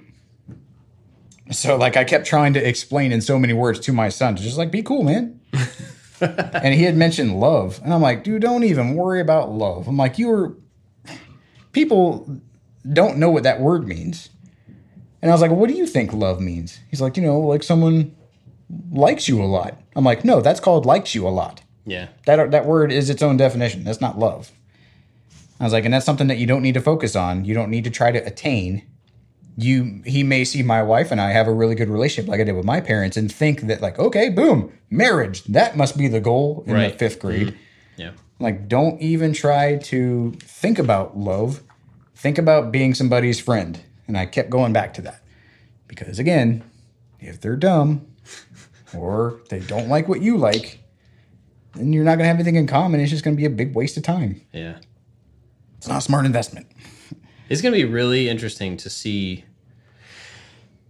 So, like, I kept trying to explain in so many words to my son to just, like, be cool, man. And he had mentioned love. And I'm like, dude, don't even worry about love. I'm like, you were – people don't know what that word means. And I was like, what do you think love means? He's like, you know, like someone likes you a lot. I'm like, no, that's called likes you a lot. Yeah. That, that word is its own definition. That's not love. I was like, and that's something that you don't need to focus on. You don't need to try to attain. You, he may see my wife and I have a really good relationship like I did with my parents and think that like, okay, boom, marriage. That must be the goal in right. the fifth grade. Mm-hmm. Yeah. Like, don't even try to think about love. Think about being somebody's friend. And I kept going back to that because, again, if they're dumb or they don't like what you like, then you're not going to have anything in common. It's just going to be a big waste of time. Yeah. It's not a smart investment. It's going to be really interesting to see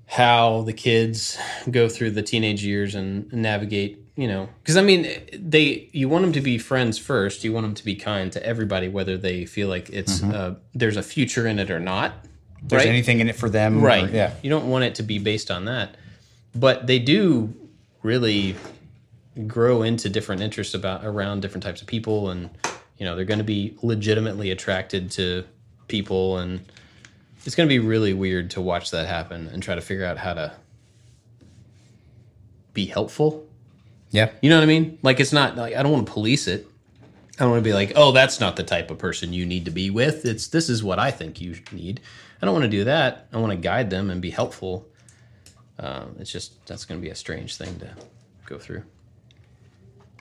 how the kids go through the teenage years and navigate, you know, because I mean, they, you want them to be friends first. You want them to be kind to everybody, whether they feel like it's mm-hmm. uh, there's a future in it or not. There's right? anything in it for them. Right. Or, yeah. You don't want it to be based on that, but they do really grow into different interests about around different types of people and, you know, they're going to be legitimately attracted to people, and it's going to be really weird to watch that happen and try to figure out how to be helpful. Yeah. You know what I mean? Like, it's not like I don't want to police it. I don't want to be like, oh, that's not the type of person you need to be with. It's this is what I think you need. I don't want to do that. I want to guide them and be helpful. Um, it's just that's going to be a strange thing to go through.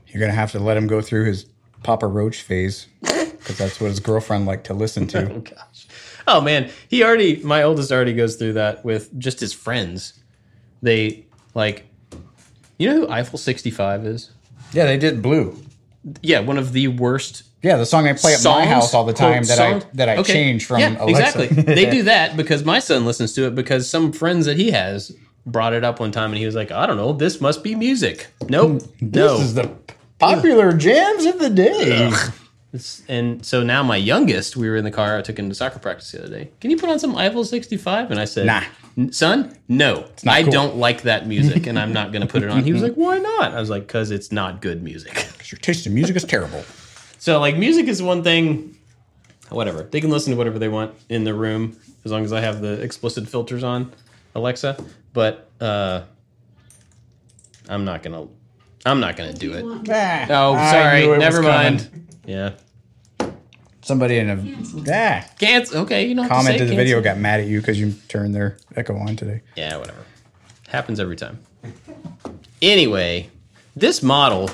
You're going to have to let him go through his Papa Roach phase, because that's what his girlfriend liked to listen to. Oh, gosh. Oh, man. He already, my oldest already goes through that with just his friends. They, like, you know who Eiffel sixty-five is? Yeah, they did Blue. Yeah, one of the worst. Yeah, the song I play songs, at my house all the time that song? I that I okay. change from yeah, Alexa. Exactly. They do that because my son listens to it because some friends that he has brought it up one time, and he was like, I don't know, this must be music. Nope. This no. is the popular jams of the day. Ugh. It's, and so now my youngest, we were in the car, I took him to soccer practice the other day. Can you put on some Eiffel sixty-five? And I said, nah. Son, no, I cool. don't like that music, and I'm not going to put it on. He was like, why not? I was like, because it's not good music. Because your taste in music is terrible. So, like, music is one thing, whatever. They can listen to whatever they want in the room, as long as I have the explicit filters on, Alexa. But uh, I'm not going to I'm not going to do it. Ah, oh, sorry. It Never mind. Coming. Yeah. Somebody in a ah, cancel. Okay, you know. Comment to, to the video got mad at you because you turned their echo on today. Yeah, whatever. Happens every time. Anyway, this model.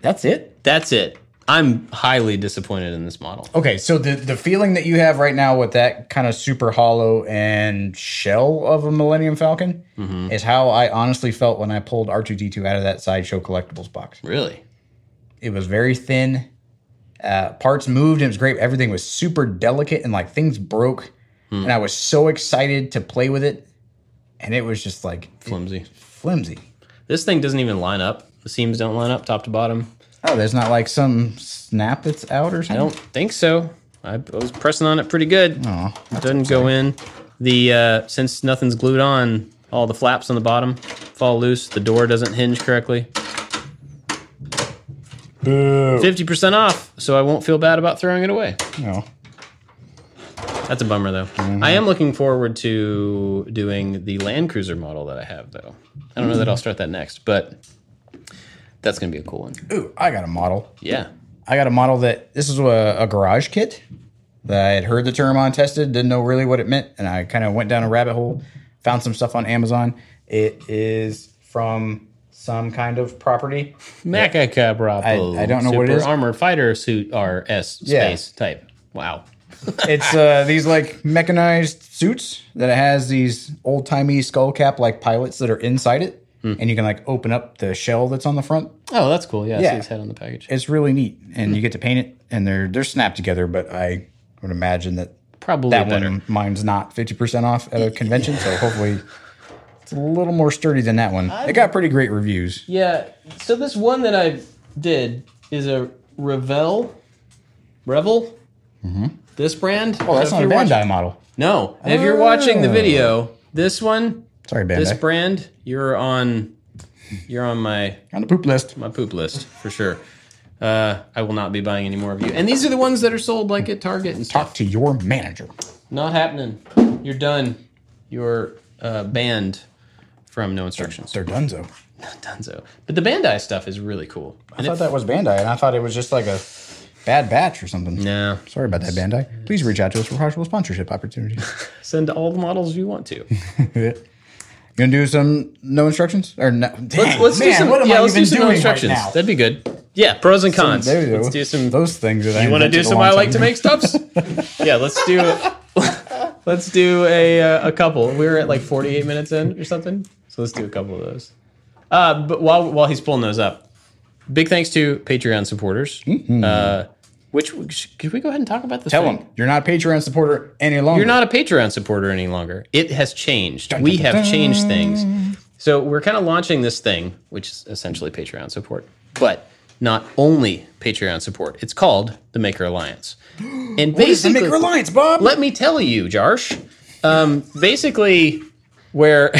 That's it. That's it. I'm highly disappointed in this model. Okay, so the the feeling that you have right now with that kind of super hollow and shell of a Millennium Falcon mm-hmm. is how I honestly felt when I pulled R two D two out of that Sideshow Collectibles box. Really? It was very thin. Uh, parts moved and it was great. Everything was super delicate and like things broke. Mm. And I was so excited to play with it. And it was just like... Flimsy. Flimsy. This thing doesn't even line up. The seams don't line up top to bottom. Oh, there's not like some snap that's out or something? I don't think so. I, I was pressing on it pretty good. Oh, it doesn't go in. The uh, since nothing's glued on, all the flaps on the bottom fall loose. The door doesn't hinge correctly. Boo. fifty percent off, so I won't feel bad about throwing it away. No. That's a bummer, though. Mm-hmm. I am looking forward to doing the Land Cruiser model that I have, though. I don't know mm-hmm. that I'll start that next, but that's going to be a cool one. Ooh, I got a model. Yeah. I got a model that, this is a, a garage kit that I had heard the term on, tested, didn't know really what it meant, and I kind of went down a rabbit hole, found some stuff on Amazon. It is from some kind of property. Macaca property. I, I don't know Super what it is. Super armor fighter suit R S space yeah. type. Wow. It's uh, these like mechanized suits that it has these old timey skull cap like pilots that are inside it, mm. and you can like open up the shell that's on the front. Oh, that's cool. Yeah, yeah. I see his head on the package. It's really neat, and mm. you get to paint it, and they're they're snapped together. But I would imagine that probably that better. one mine's not fifty percent off at a convention, so hopefully it's a little more sturdy than that one. I've, it got pretty great reviews. Yeah. So this one that I did is a Revel, Revel. Mm-hmm. This brand? Oh, that's so not a Bandai watching, model. No. If you're watching the video, this one, sorry, Bandai. This brand, you're on you're on my on the poop list. My poop list, for sure. Uh, I will not be buying any more of you. And these are the ones that are sold like at Target and stuff. Talk to your manager. Not happening. You're done. You're uh, banned from No Instructions. They're, they're donezo. Not donezo. But the Bandai stuff is really cool. I and thought it, that was Bandai, and I thought it was just like a bad batch or something. No. Sorry about that, Bandai. Please reach out to us for possible sponsorship opportunities. Send all the models you want to. You going to do some no instructions? Or no? Dang, let's, let's man, do some, what am yeah, I let's even do some doing no instructions. Right now? That'd be good. Yeah, pros and cons. Some, there you go. Let's do some. Those things that I You want to do some I like to make stuffs? Yeah, let's do a, Let's do a uh, a couple. We were at like forty-eight minutes in or something. So let's do a couple of those. Uh, but while while he's pulling those up, big thanks to Patreon supporters. Mm-hmm. Uh, Which, could we go ahead and talk about this? Tell thing? them you're not a Patreon supporter any longer. You're not a Patreon supporter any longer. It has changed. Dun, we dun, have dun. changed things. So we're kind of launching this thing, which is essentially Patreon support, but not only Patreon support. It's called the Maker Alliance. And what basically, is the Maker Alliance, Bob? Let me tell you, Josh. Um, basically, where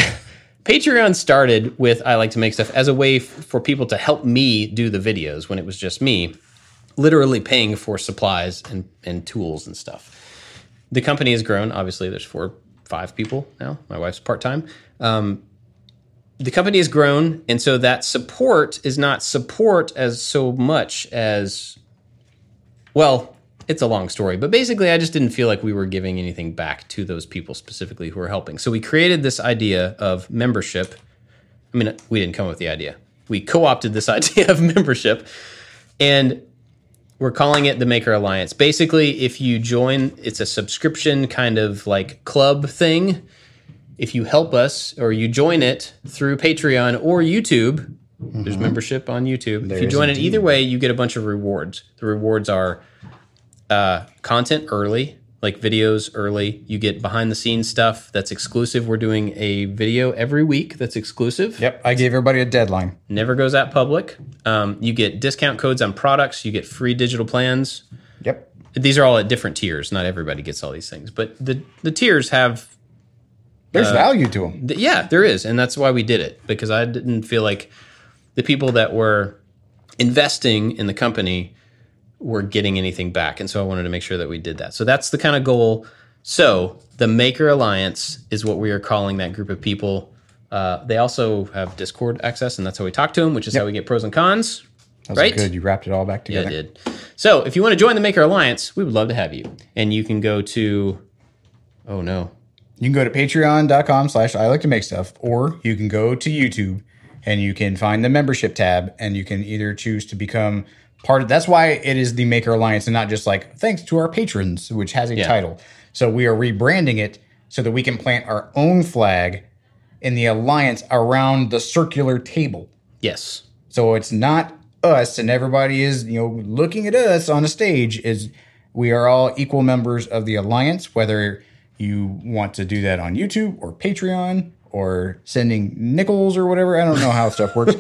Patreon started with I like to make stuff as a way f- for people to help me do the videos when it was just me. Literally paying for supplies and, and tools and stuff. The company has grown. Obviously, there's four, five people now. My wife's part-time. Um, the company has grown, and so that support is not support as so much as, well, it's a long story. But basically, I just didn't feel like we were giving anything back to those people specifically who were helping. So we created this idea of membership. I mean, we didn't come up with the idea. We co-opted this idea of membership, and we're calling it the Maker Alliance. Basically, if you join, it's a subscription kind of like club thing. If you help us or you join it through Patreon or YouTube, mm-hmm. there's membership on YouTube. There if you join it either way, you get a bunch of rewards. The rewards are uh, content early, like videos early. You get behind-the-scenes stuff that's exclusive. We're doing a video every week that's exclusive. Yep, I gave everybody a deadline. Never goes out public. Um, you get discount codes on products. You get free digital plans. Yep. These are all at different tiers. Not everybody gets all these things. But the, the tiers have... There's uh, value to them. Th- yeah, there is, and that's why we did it, because I didn't feel like the people that were investing in the company we're getting anything back. And so I wanted to make sure that we did that. So that's the kind of goal. So the Maker Alliance is what we are calling that group of people. Uh, they also have Discord access, and that's how we talk to them, which is yep. how we get pros and cons. That's right? Good. You wrapped it all back together. Yeah, I did. So if you want to join the Maker Alliance, we would love to have you. And you can go to, oh no. You can go to patreon.com slash I like to make stuff, or you can go to YouTube and you can find the membership tab, and you can either choose to become part of, that's why it is the Maker Alliance and not just like, thanks to our patrons, which has a yeah. title. So we are rebranding it so that we can plant our own flag in the alliance around the circular table. Yes. So it's not us and everybody is, you know, looking at us on a stage. Is we are all equal members of the alliance, whether you want to do that on YouTube or Patreon or sending nickels or whatever. I don't know how stuff works.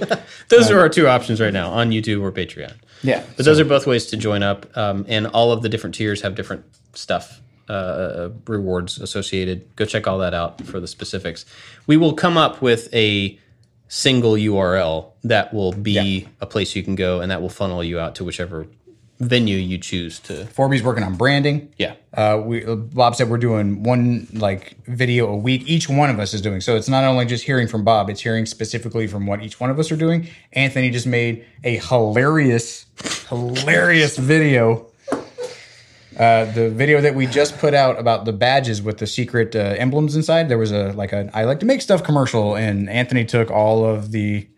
Those uh, are our two options right now on YouTube or Patreon. Yeah. But so. Those are both ways to join up. Um, and all of the different tiers have different stuff, uh, rewards associated. Go check all that out for the specifics. We will come up with a single U R L that will be yeah. a place you can go, and that will funnel you out to whichever venue you choose to. Forby's working on branding. Yeah. Uh, we Bob said we're doing one like video a week. Each one of us is doing. So it's not only just hearing from Bob, it's hearing specifically from what each one of us are doing. Anthony just made a hilarious, hilarious video. Uh, the video that we just put out about the badges with the secret uh, emblems inside, there was a like an I like to make stuff commercial, and Anthony took all of the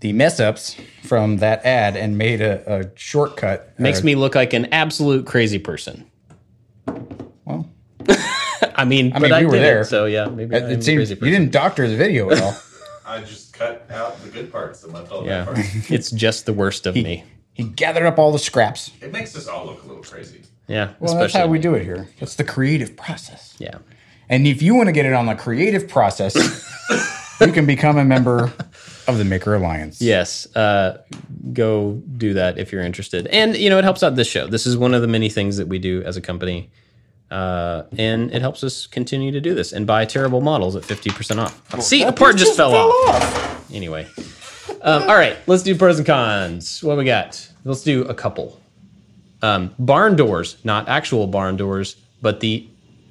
the mess ups from that ad and made a, a shortcut. Makes or, me look like an absolute crazy person. Well, I mean, I mean, we I were there, it, so yeah, maybe it, it seems you didn't doctor the video at all. I just cut out the good parts and left all the yeah. bad parts. It's just the worst of he, me. He gathered up all the scraps. It makes us all look a little crazy. Yeah, well, that's how we do it here. It's the creative process. Yeah. And if you want to get it on the creative process, you can become a member of the Maker Alliance. Yes. Uh, go do that if you're interested. And, you know, it helps out this show. This is one of the many things that we do as a company. Uh, and it helps us continue to do this and buy terrible models at fifty percent off. Well, see, a part just, just fell, fell off. off. Anyway. Um, all right. Let's do pros and cons. What do we got? Let's do a couple. Um, barn doors, not actual barn doors, but the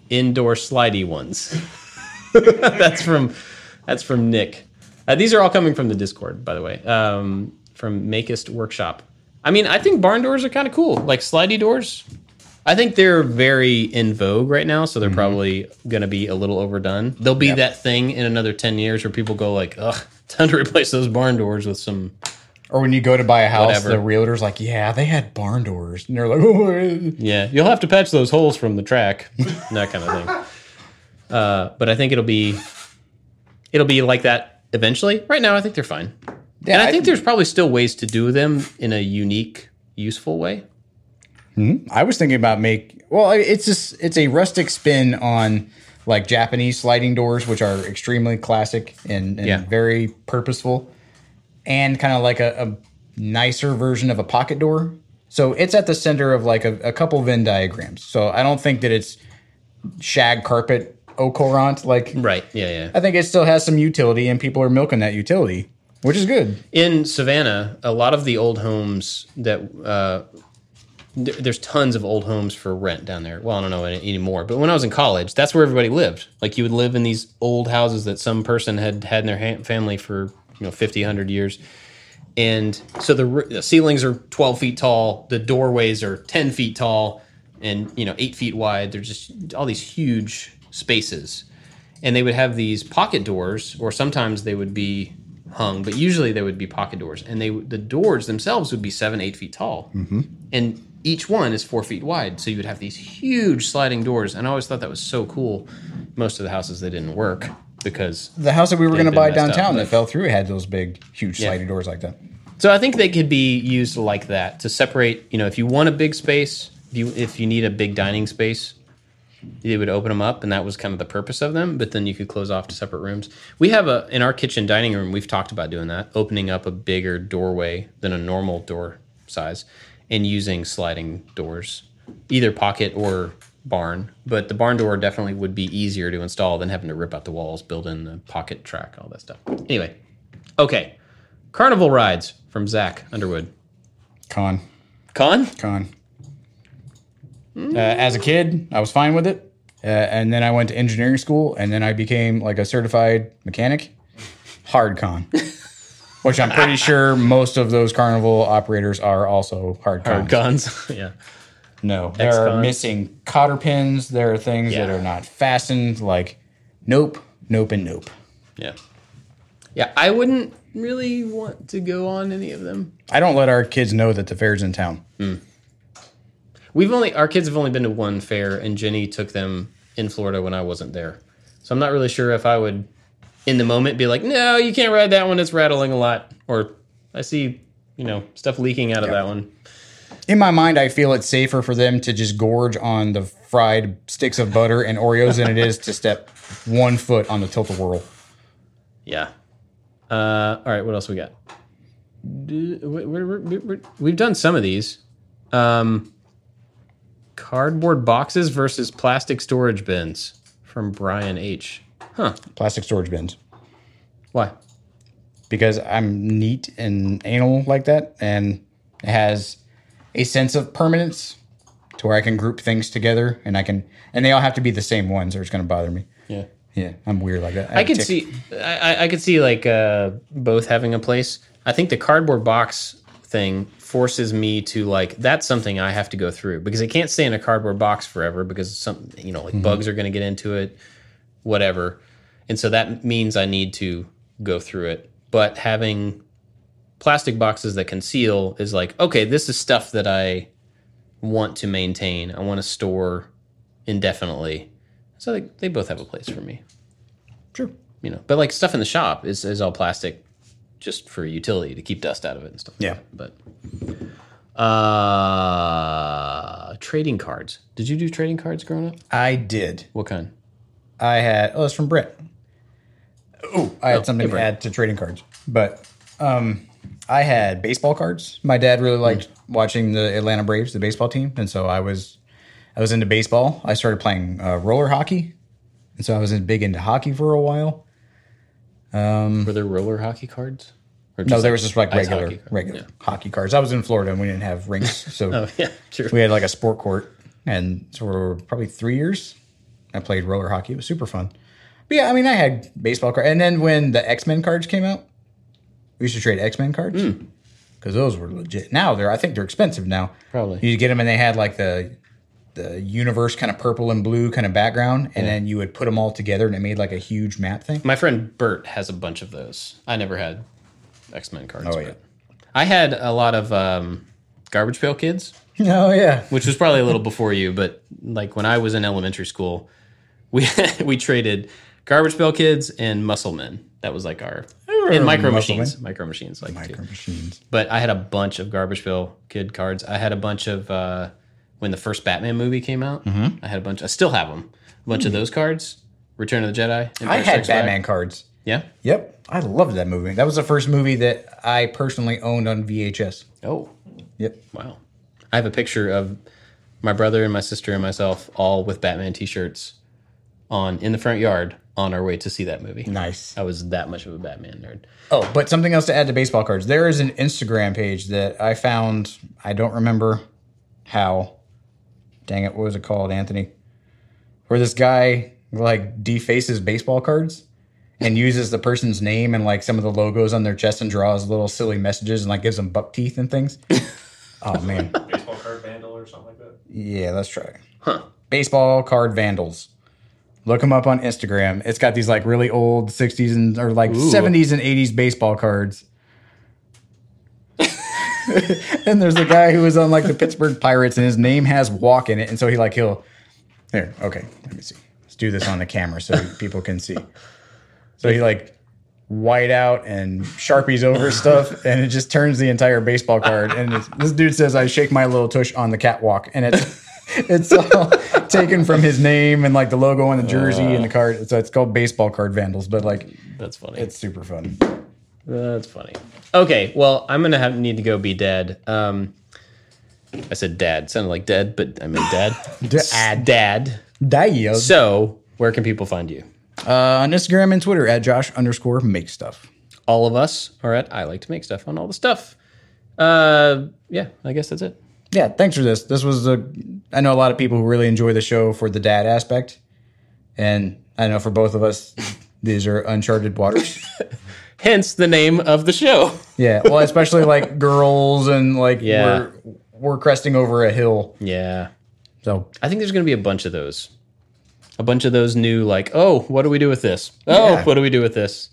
indoor slidey ones. that's from that's from Nick. Uh, these are all coming from the Discord, by the way, um, from Makeist Workshop. I mean, I think barn doors are kind of cool, like slidey doors. I think they're very in vogue right now, so they're mm-hmm. probably going to be a little overdone. They'll be yep. that thing in another ten years where people go like, ugh, time to replace those barn doors with some... Or when you go to buy a house, Whatever. The realtor's like, yeah, they had barn doors. And they're like, oh. Yeah, you'll have to patch those holes from the track, that kind of thing. Uh, but I think it'll be it'll be like that eventually. Right now, I think they're fine. Yeah, and I, I think there's probably still ways to do them in a unique, useful way. Mm-hmm. I was thinking about make... Well, it's just, it's a rustic spin on... like Japanese sliding doors, which are extremely classic and, and yeah. very purposeful. And kind of like a, a nicer version of a pocket door. So it's at the center of like a, a couple Venn diagrams. So I don't think that it's shag carpet au courant. Like, right, yeah, yeah. I think it still has some utility and people are milking that utility, which is good. In Savannah, a lot of the old homes that... Uh, there's tons of old homes for rent down there. Well, I don't know anymore. But when I was in college, that's where everybody lived. Like, you would live in these old houses that some person had had in their ha- family for, you know, fifty, a hundred years. And so the, r- the ceilings are twelve feet tall. The doorways are ten feet tall and, you know, eight feet wide. They're just all these huge spaces. And they would have these pocket doors, or sometimes they would be hung, but usually they would be pocket doors. And they the doors themselves would be seven, eight feet tall. Mm-hmm. And each one is four feet wide, so you would have these huge sliding doors, and I always thought that was so cool. Most of the houses, they didn't work because... The house that we were going to buy downtown that fell through had those big, huge yeah. sliding doors like that. So I think they could be used like that to separate, you know, if you want a big space, if you, if you need a big dining space, they would open them up, and that was kind of the purpose of them, but then you could close off to separate rooms. We have a, in our kitchen dining room, we've talked about doing that, opening up a bigger doorway than a normal door size, and using sliding doors, either pocket or barn. But the barn door definitely would be easier to install than having to rip out the walls, build in the pocket track, all that stuff. Anyway, okay. Carnival rides from Zach Underwood. Con. Con? Con. Mm. Uh, as a kid, I was fine with it. Uh, and then I went to engineering school, and then I became like a certified mechanic. Hard con. Which I'm pretty sure most of those carnival operators are also hard cons. Hard cons, yeah. No, there X-cons. Are missing cotter pins. There are things yeah. that are not fastened, like nope, nope, and nope. Yeah. Yeah, I wouldn't really want to go on any of them. I don't let our kids know that the fair's in town. Mm. We've only Our kids have only been to one fair, and Jenny took them in Florida when I wasn't there. So I'm not really sure if I would... in the moment, be like, no, you can't ride that one. It's rattling a lot. Or I see, you know, stuff leaking out of yeah. that one. In my mind, I feel it's safer for them to just gorge on the fried sticks of butter and Oreos than it is to step one foot on the tilt-a-whirl. Yeah. Uh, all right, what else we got? Do, we're, we're, we're, we've done some of these. Um, cardboard boxes versus plastic storage bins from Brian H. Huh. Plastic storage bins. Why? Because I'm neat and anal like that, and it has a sense of permanence to where I can group things together, and I can, and they all have to be the same ones, or it's going to bother me. Yeah. Yeah, I'm weird like that. I, I could tick. see, I, I could see like uh, both having a place. I think the cardboard box thing forces me to like, that's something I have to go through because I can't stay in a cardboard box forever because some, you know, like mm-hmm. bugs are going to get into it, whatever. And so that means I need to go through it. But having plastic boxes that conceal is like, okay, this is stuff that I want to maintain. I want to store indefinitely. So they, they both have a place for me. Sure. You know, but like stuff in the shop is, is all plastic just for utility to keep dust out of it and stuff. Yeah. Like that. But uh, trading cards. Did you do trading cards growing up? I did. What kind? I had, oh, it's from Brett. Ooh, I oh, I had something hey, to add to trading cards. But um, I had baseball cards. My dad really liked mm. watching the Atlanta Braves, the baseball team. And so I was... I was into baseball. I started playing uh, roller hockey, and so I was in big into hockey for a while. Um, Were there roller hockey cards? Or just no, there like was just like regular hockey, card. regular yeah. hockey cards. I was in Florida, and we didn't have rinks, so oh, yeah, true. we had like a sport court, and so for probably three years, I played roller hockey. It was super fun. But yeah, I mean, I had baseball cards, and then when the X-Men cards came out, we used to trade X-Men cards because mm. those were legit. Now they're, I think they're expensive now. Probably you get them, and they had like the. the universe kind of purple and blue kind of background, and yeah. then you would put them all together, and it made like a huge map thing. My friend Bert has a bunch of those. I never had X-Men cards. Oh, yeah. I had a lot of um, Garbage Pail Kids. Oh, yeah. Which was probably a little before you, but like when I was in elementary school, we we traded Garbage Pail Kids and Muscle Men. That was like our... And Micro Machines. Micro Machines. like Micro too. Machines. But I had a bunch of Garbage Pail Kid cards. I had a bunch of... Uh, when the first Batman movie came out, mm-hmm. I had a bunch. I still have them. A bunch mm-hmm. of those cards. Return of the Jedi. Empire I had Batman Black. cards. Yeah? Yep. I loved that movie. That was the first movie that I personally owned on V H S. Oh. Yep. Wow. I have a picture of my brother and my sister and myself all with Batman t-shirts on in the front yard on our way to see that movie. Nice. I was that much of a Batman nerd. Oh, but something else to add to baseball cards. There is an Instagram page that I found. I don't remember how... Dang it, what was it called, Anthony? Where this guy, like, defaces baseball cards and uses the person's name and, like, some of the logos on their chest and draws little silly messages and, like, gives them buck teeth and things. Oh, man. Baseball card vandal or something like that? Yeah, let's try it. Huh. Baseball card vandals. Look them up on Instagram. It's got these, like, really old sixties and, or, like, Ooh. seventies and eighties baseball cards. And there's a guy who was on like the Pittsburgh Pirates, and his name has "walk" in it, and so he like he'll there. Okay, let me see. Let's do this on the camera so people can see. So he like white out and sharpies over stuff, and it just turns the entire baseball card. And it's, this dude says, "I shake my little tush on the catwalk," and it's it's all taken from his name and like the logo on the jersey uh, and the card. So it's called baseball card vandals. But like that's funny. It's super fun. That's funny. Okay, well, I'm going to have need to go be dad. Um, I said dad. Sounded like dead, but I meant dad. dad. Dad. Dad. So, where can people find you? Uh, on Instagram and Twitter, at Josh underscore make stuff. All of us are at I like to make stuff on all the stuff. Uh, yeah, I guess that's it. Yeah, thanks for this. This was a... I know a lot of people who really enjoy the show for the dad aspect. And I know for both of us, these are uncharted waters. Hence the name of the show. Yeah, well, especially like girls and like yeah. we're, we're cresting over a hill. Yeah. So I think there's going to be a bunch of those. A bunch of those new like, oh, what do we do with this? Oh, yeah. what do we do with this?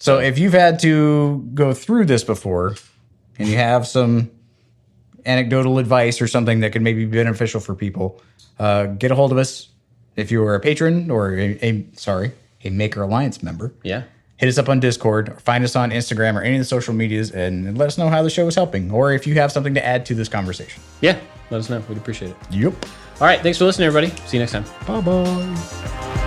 So if you've had to go through this before and you have some anecdotal advice or something that could maybe be beneficial for people, uh, get a hold of us. If you are a patron or a, a sorry, a Maker Alliance member. Yeah. Hit us up on Discord, or find us on Instagram or any of the social medias, and let us know how the show is helping, or if you have something to add to this conversation. Yeah, let us know. We'd appreciate it. Yep. All right. Thanks for listening, everybody. See you next time. Bye-bye.